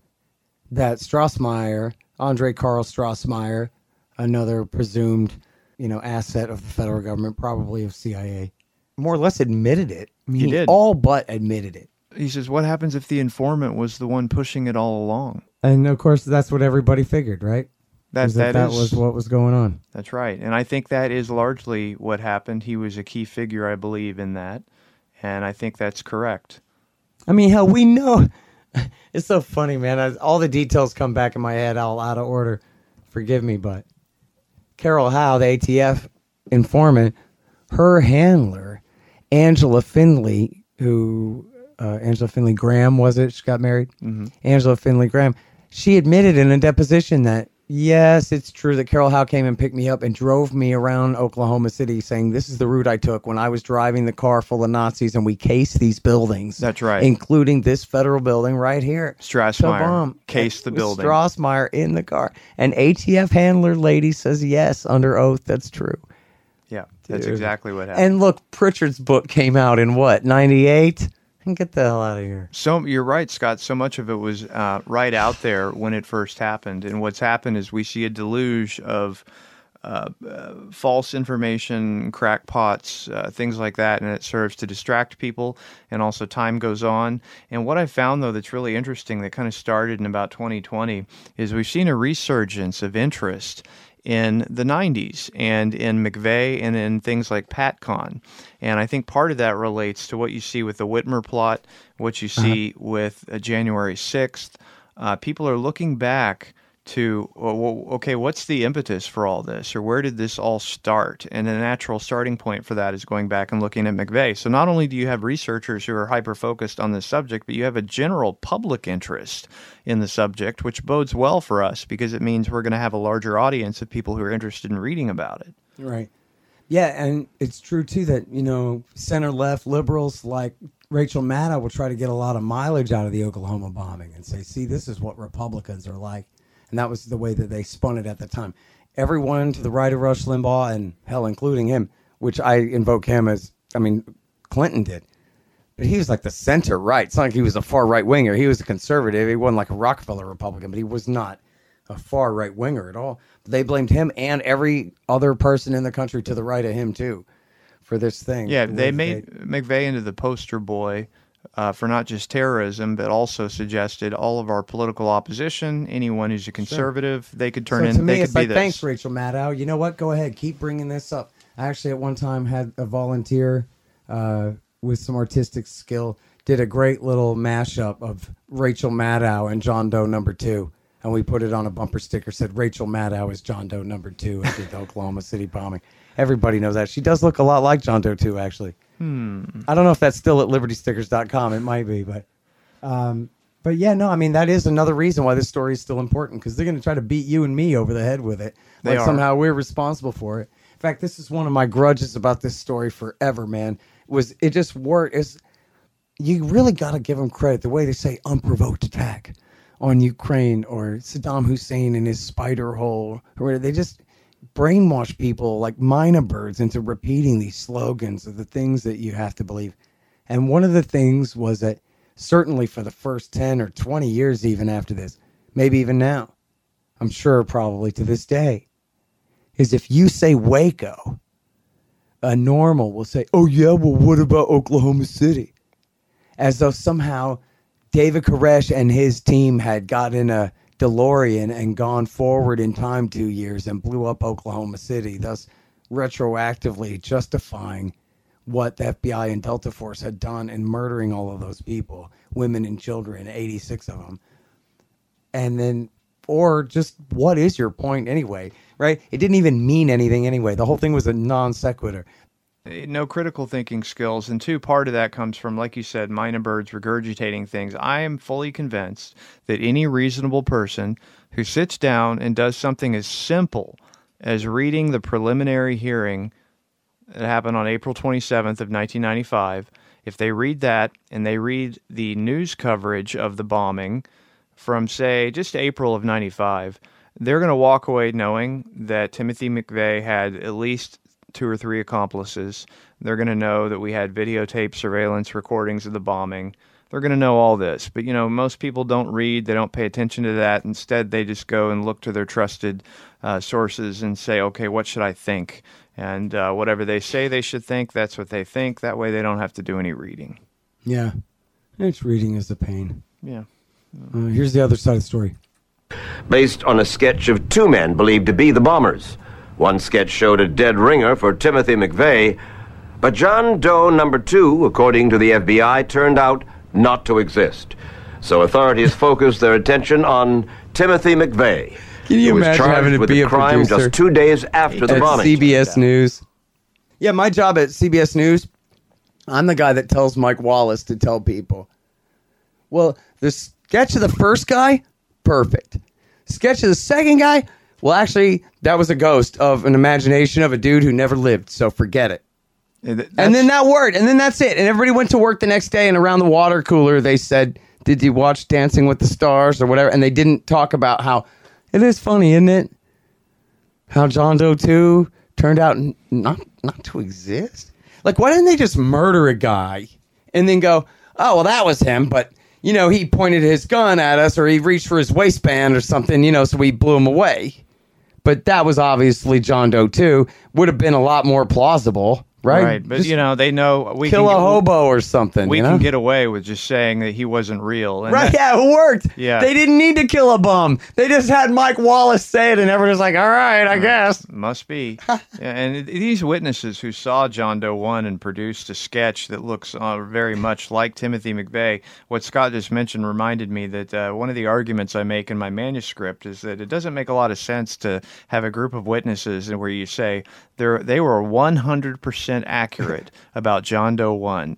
that Strassmeier, Andre Carl Strassmeier, another presumed, you know, asset of the federal government, probably of CIA, more or less admitted it. I mean, he all but admitted it. He says, what happens if the informant was the one pushing it all along? And, of course, that's what everybody figured, right? That was what was going on. That's right. And I think that is largely what happened. He was a key figure, I believe, in that. And I think that's correct. I mean, hell, we know. It's so funny, man. All the details come back in my head all out of order. Forgive me, but Carol Howe, the ATF informant, her handler, Angela Finley, who... Angela Finley Graham, was it? She got married. Mm-hmm. Angela Finley Graham. She admitted in a deposition that, yes, it's true that Carol Howe came and picked me up and drove me around Oklahoma City saying, this is the route I took when I was driving the car full of Nazis and we cased these buildings. That's right. Including this federal building right here. Strassmeier. Cased the building. Strassmeier in the car. An ATF handler lady says, yes, under oath, that's true. Yeah, that's exactly what happened. And look, Pritchard's book came out in what, 98? Get the hell out of here. So you're right, Scott. So much of it was right out there when it first happened. And what's happened is we see a deluge of false information, crackpots, things like that, and it serves to distract people, and also time goes on. And what I found, though, that's really interesting that kind of started in about 2020 is we've seen a resurgence of interest in the 90s and in McVeigh and in things like PatCon. And I think part of that relates to what you see with the Whitmer plot, what you see with January 6th. People are looking back to, okay, what's the impetus for all this, or where did this all start? And a natural starting point for that is going back and looking at McVeigh. So not only do you have researchers who are hyper-focused on this subject, but you have a general public interest in the subject, which bodes well for us because it means we're going to have a larger audience of people who are interested in reading about it. Right. Yeah, and it's true, too, that, you know, center-left liberals like Rachel Maddow will try to get a lot of mileage out of the Oklahoma bombing and say, see, this is what Republicans are like. And that was the way that they spun it at the time. Everyone to the right of Rush Limbaugh, and hell, including him, which I invoke him as, I mean, Clinton did. But he was like the center right. It's not like he was a far right winger. He was a conservative. He wasn't like a Rockefeller Republican, but he was not a far right winger at all. But they blamed him and every other person in the country to the right of him, too, for this thing. Yeah, they made McVeigh into the poster boy for not just terrorism, but also suggested all of our political opposition, anyone who's a conservative, sure, they could turn in. So to me, it's like, thanks, Rachel Maddow. You know what? Go ahead. Keep bringing this up. I actually, at one time, had a volunteer with some artistic skill, did a great little mashup of Rachel Maddow and John Doe number 2. And we put it on a bumper sticker, said, Rachel Maddow is John Doe number 2 at the Oklahoma City bombing. Everybody knows that. She does look a lot like John Doe 2, actually. I don't know if that's still at libertystickers.com. It might be, but yeah, no, I mean, that is another reason why this story is still important, because they're going to try to beat you and me over the head with it. They are. Somehow we're responsible for it. In fact, this is one of my grudges about this story forever, man. It just worked. You really got to give them credit. The way they say unprovoked attack on Ukraine or Saddam Hussein in his spider hole, or whatever, they just... brainwash people like mina birds into repeating these slogans of the things that you have to believe. And one of the things was that certainly for the first 10 or 20 years, even after this, maybe even now, I'm sure probably to this day, is if you say Waco, a normal will say, oh yeah, well, what about Oklahoma City? As though somehow David Koresh and his team had got in a DeLorean and gone forward in time 2 years and blew up Oklahoma City, thus retroactively justifying what the FBI and Delta Force had done in murdering all of those people, women and children, 86 of them. And then, or just what is your point anyway, right? It didn't even mean anything anyway. The whole thing was a non sequitur. No critical thinking skills. And two, part of that comes from, like you said, mina birds regurgitating things. I am fully convinced that any reasonable person who sits down and does something as simple as reading the preliminary hearing that happened on April 27th of 1995, if they read that and they read the news coverage of the bombing from, say, just April of 95, they're going to walk away knowing that Timothy McVeigh had at least 2 or 3 accomplices. They're going to know that we had videotape surveillance recordings of the bombing. They're going to know all this. But, you know, most people don't read. They don't pay attention to that. Instead, they just go and look to their trusted sources and say, okay, what should I think? And whatever they say they should think, that's what they think. That way they don't have to do any reading. Yeah. It's reading is the pain. Yeah. Here's the other side of the story. Based on a sketch of 2 men believed to be the bombers. One sketch showed a dead ringer for Timothy McVeigh, but John Doe number 2, according to the FBI, turned out not to exist. So authorities focused their attention on Timothy McVeigh. Can you imagine having to be a crime producer just 2 days after the bombing? CBS News. Yeah, my job at CBS News, I'm the guy that tells Mike Wallace to tell people. Well, the sketch of the first guy, perfect. Sketch of the second guy, well, actually, that was a ghost of an imagination of a dude who never lived, so forget it. And then that word, and then that's it. And everybody went to work the next day, and around the water cooler, they said, did you watch Dancing with the Stars or whatever? And they didn't talk about how, it is funny, isn't it? How John Doe 2 turned out not to exist. Like, why didn't they just murder a guy and then go, oh, well, that was him, but, you know, he pointed his gun at us or he reached for his waistband or something, you know, so we blew him away. But that was obviously John Doe 2. Would have been a lot more plausible, right? Right, but just, you know, they know we kill a hobo or something. We can get away with just saying that he wasn't real. And right? That, yeah, it worked. Yeah, they didn't need to kill a bum. They just had Mike Wallace say it, and everyone was like, "All right, I guess must be." And these witnesses who saw John Doe 1 and produced a sketch that looks very much like Timothy McVeigh. What Scott just mentioned reminded me that one of the arguments I make in my manuscript is that it doesn't make a lot of sense to have a group of witnesses and where you say they were 100% accurate about John Doe 1.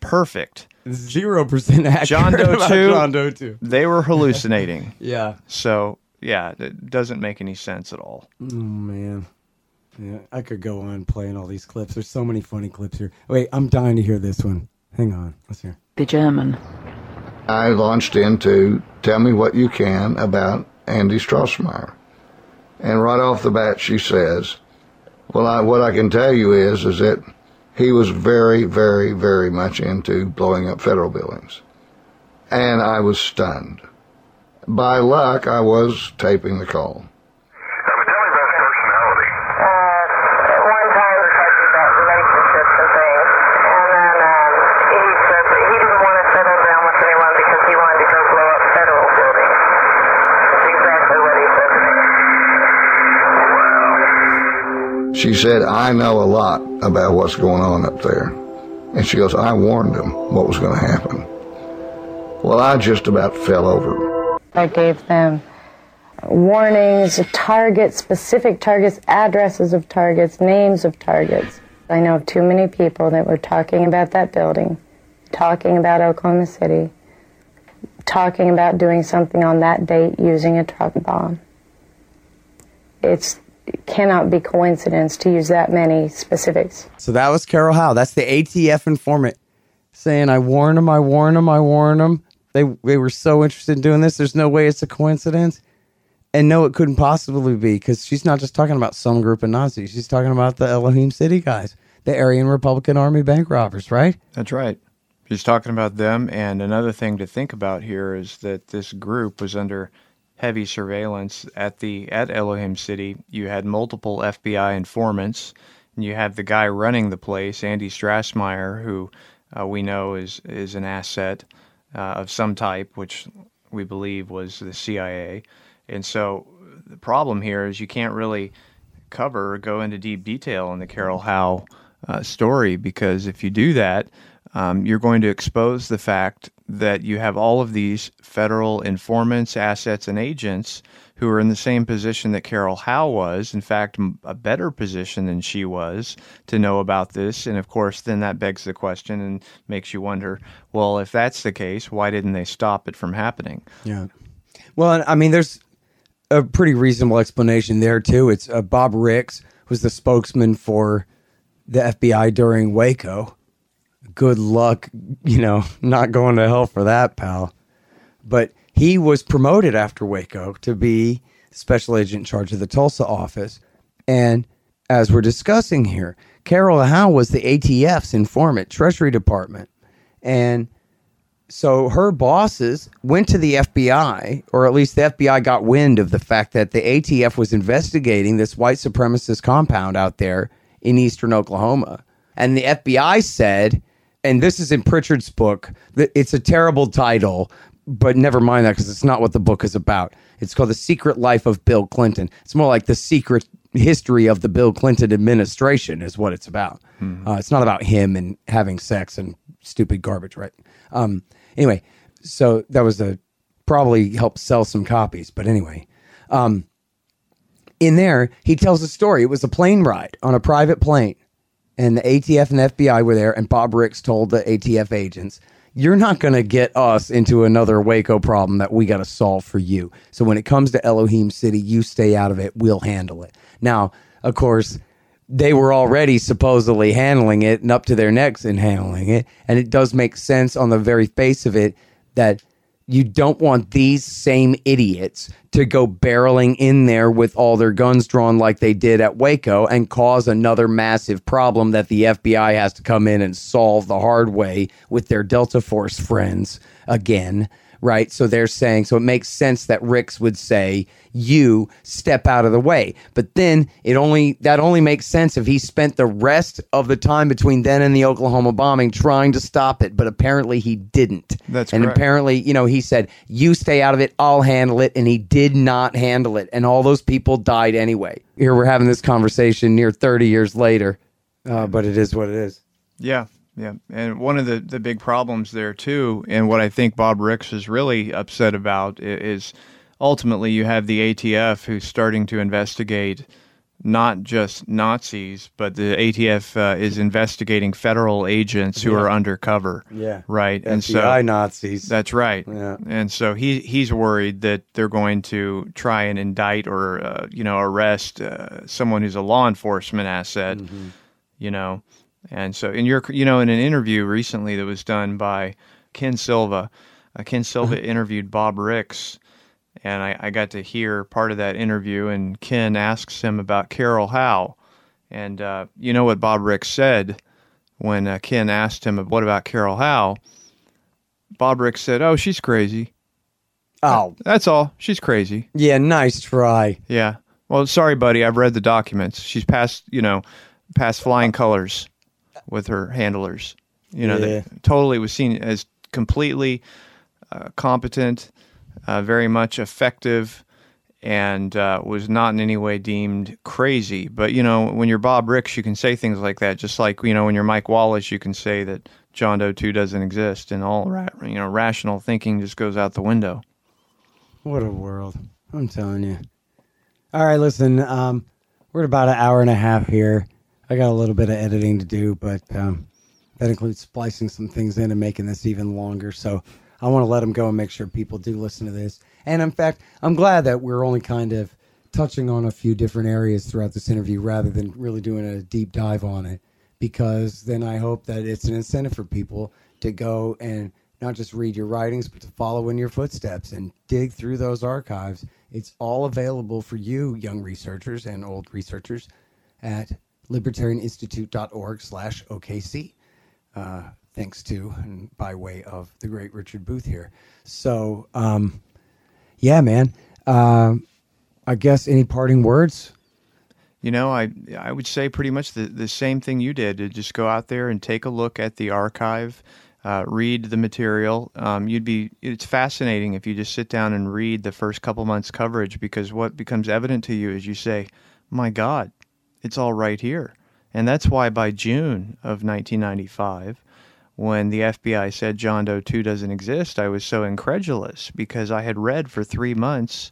Perfect. 0% accurate John Doe 2. They were hallucinating. Yeah. So, yeah, it doesn't make any sense at all. Oh, man. Yeah, I could go on playing all these clips. There's so many funny clips here. Wait, I'm dying to hear this one. Hang on. Let's hear. The German. I launched into Tell Me What You Can about Andy Strassmeier. And right off the bat, she says, well, what I can tell you is that he was very, very, very much into blowing up federal buildings. And I was stunned. By luck, I was taping the call. But tell me about his personality. At one time, we talked about relationships and things. And then he said that he didn't want to settle down with anyone because he wanted to go blow up federal buildings. That's exactly what he said to me. She said, I know a lot about what's going on up there. And she goes, I warned them what was going to happen. Well, I just about fell over. I gave them warnings, targets, specific targets, addresses of targets, names of targets. I know of too many people that were talking about that building, talking about Oklahoma City, talking about doing something on that date using a truck bomb. It cannot be coincidence to use that many specifics. So that was Carol Howe. That's the ATF informant saying, I warned them, I warned them, I warned them. They were so interested in doing this. There's no way it's a coincidence. And no, it couldn't possibly be, because she's not just talking about some group of Nazis. She's talking about the Elohim City guys, the Aryan Republican Army bank robbers, right? That's right. She's talking about them. And another thing to think about here is that this group was under heavy surveillance at Elohim City. You had multiple FBI informants, and you have the guy running the place, Andy Strassmeier, who we know is an asset of some type, which we believe was the CIA. And so the problem here is you can't really cover or go into deep detail in the Carol Howe story, because if you do that, you're going to expose the fact that you have all of these federal informants, assets, and agents who are in the same position that Carol Howe was, in fact, a better position than she was to know about this. And of course, then that begs the question and makes you wonder, well, if that's the case, why didn't they stop it from happening? Yeah. Well, I mean, there's a pretty reasonable explanation there, too. It's Bob Ricks was the spokesman for the FBI during Waco. Good luck, not going to hell for that, pal. But he was promoted after Waco to be special agent in charge of the Tulsa office. And as we're discussing here, Carol Howe was the ATF's informant, Treasury Department. And so her bosses went to the FBI, or at least the FBI got wind of the fact that the ATF was investigating this white supremacist compound out there in eastern Oklahoma. And the FBI said, and this is in Pritchard's book, that it's a terrible title, but never mind that, because it's not what the book is about. It's called The Secret Life of Bill Clinton. It's more like The Secret History of the Bill Clinton Administration is what it's about. Mm-hmm. It's not about him and having sex and stupid garbage, right? Anyway, so that was probably helped sell some copies. But anyway, in there, he tells a story. It was a plane ride on a private plane. And the ATF and the FBI were there. And Bob Ricks told the ATF agents, you're not going to get us into another Waco problem that we got to solve for you. So when it comes to Elohim City, you stay out of it. We'll handle it. Now, of course, they were already supposedly handling it and up to their necks in handling it. And it does make sense on the very face of it that you don't want these same idiots to go barreling in there with all their guns drawn like they did at Waco and cause another massive problem that the FBI has to come in and solve the hard way with their Delta Force friends again. Right. So they're saying, so it makes sense that Ricks would say, you step out of the way. But then that only makes sense if he spent the rest of the time between then and the Oklahoma bombing trying to stop it. But apparently he didn't. That's correct. And apparently, he said, you stay out of it. I'll handle it. And he did not handle it. And all those people died anyway. Here we're having this conversation near 30 years later. But it is what it is. Yeah. Yeah, and one of the big problems there, too, and what I think Bob Ricks is really upset about is ultimately you have the ATF who's starting to investigate not just Nazis, but the ATF is investigating federal agents who are undercover. Yeah. Right? And FBI Nazis. That's right. Yeah. And so he's worried that they're going to try and indict or, arrest someone who's a law enforcement asset, mm-hmm. And so in an interview recently that was done by Ken Silva interviewed Bob Ricks, and I got to hear part of that interview, and Ken asks him about Carol Howe. And you know what Bob Ricks said when Ken asked him, what about Carol Howe? Bob Ricks said, oh, she's crazy. Oh. That's all. She's crazy. Yeah, nice try. Yeah. Well, sorry, buddy. I've read the documents. She's past flying colors. With her handlers, that totally was seen as completely competent, very much effective, and was not in any way deemed crazy. But, when you're Bob Ricks, you can say things like that, just like, when you're Mike Wallace, you can say that John Doe 2 doesn't exist, and all rational thinking just goes out the window. What a world. I'm telling you. All right, listen, we're at about an hour and a half here. I got a little bit of editing to do, but that includes splicing some things in and making this even longer. So I want to let them go and make sure people do listen to this. And in fact, I'm glad that we're only kind of touching on a few different areas throughout this interview rather than really doing a deep dive on it, because then I hope that it's an incentive for people to go and not just read your writings, but to follow in your footsteps and dig through those archives It's all available for you, young researchers and old researchers, at libertarianinstitute.org/OKC. Thanks to and by way of the great Richard Booth here. So, yeah, man. I guess any parting words? You know, I would say pretty much the same thing you did, to just go out there and take a look at the archive, read the material. It's fascinating if you just sit down and read the first couple months' coverage, because what becomes evident to you is you say, my God, it's all right here. And that's why by June of 1995, when the FBI said John Doe 2 doesn't exist, I was so incredulous, because I had read for 3 months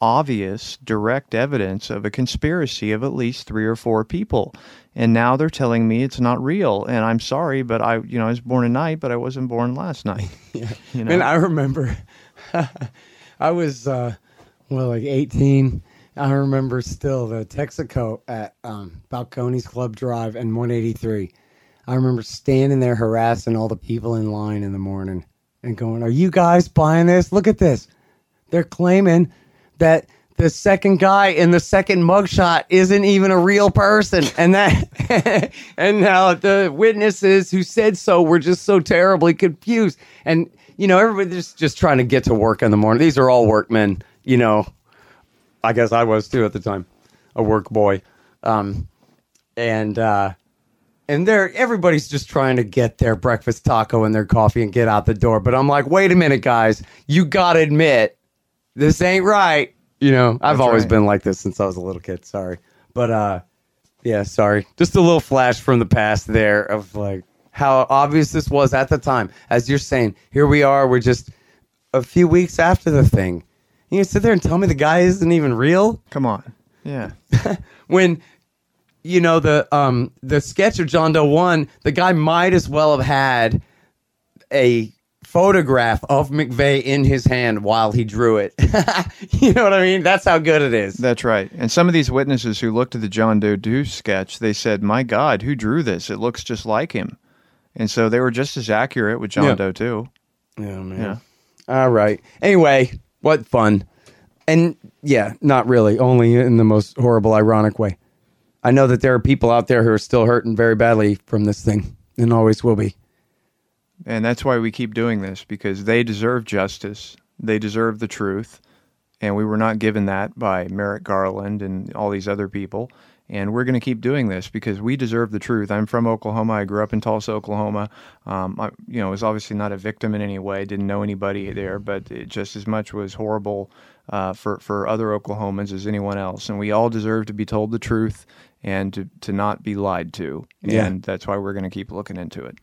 obvious, direct evidence of a conspiracy of at least 3 or 4 people. And now they're telling me it's not real. And I'm sorry, but I was born tonight, but I wasn't born last night. Yeah. You know? And I remember I was, like 18. I remember still the Texaco at Balcones Club Drive and 183. I remember standing there harassing all the people in line in the morning and going, are you guys buying this? Look at this. They're claiming that the second guy in the second mugshot isn't even a real person. And that, and now the witnesses who said so were just so terribly confused. And, you know, everybody's just trying to get to work in the morning. These are all workmen, you know. I guess I was too at the time, a work boy. And everybody's just trying to get their breakfast taco and their coffee and get out the door. But I'm like, wait a minute, guys, you got to admit this ain't right. You know, I've always been like this since I was a little kid. Sorry. But yeah, sorry. Just a little flash from the past there of like how obvious this was at the time. As you're saying, here we are. We're just a few weeks after the thing. You know, sit there and tell me the guy isn't even real. Come on. Yeah. When, you know, the sketch of John Doe 1, the guy might as well have had a photograph of McVeigh in his hand while he drew it. You know what I mean? That's how good it is. That's right. And some of these witnesses who looked at the John Doe 2 sketch, they said, my God, who drew this? It looks just like him. And so they were just as accurate with John Doe 2. Yeah, man. Yeah. All right. Anyway, what fun. And yeah, not really, only in the most horrible, ironic way. I know that there are people out there who are still hurting very badly from this thing and always will be. And that's why we keep doing this, because they deserve justice. They deserve the truth. And we were not given that by Merrick Garland and all these other people. And we're going to keep doing this because we deserve the truth. I'm from Oklahoma. I grew up in Tulsa, Oklahoma. I was obviously not a victim in any way. Didn't know anybody there, but it just as much was horrible for other Oklahomans as anyone else. And we all deserve to be told the truth and to not be lied to. And that's why we're going to keep looking into it.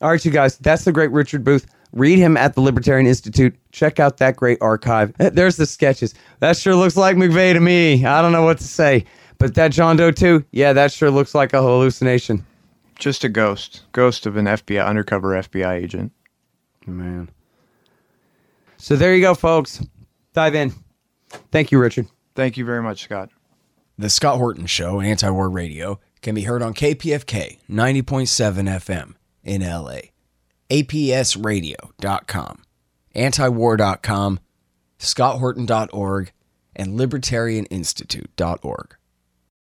All right, you guys, that's the great Richard Booth. Read him at the Libertarian Institute. Check out that great archive. There's the sketches. That sure looks like McVeigh to me. I don't know what to say. But that John Doe 2, yeah, that sure looks like a hallucination. Just a ghost of an FBI, undercover FBI agent. Man. So there you go, folks. Dive in. Thank you, Richard. Thank you very much, Scott. The Scott Horton Show, Anti-War Radio, can be heard on KPFK 90.7 FM. in LA, APSradio.com, Antiwar.com, ScottHorton.org, and LibertarianInstitute.org.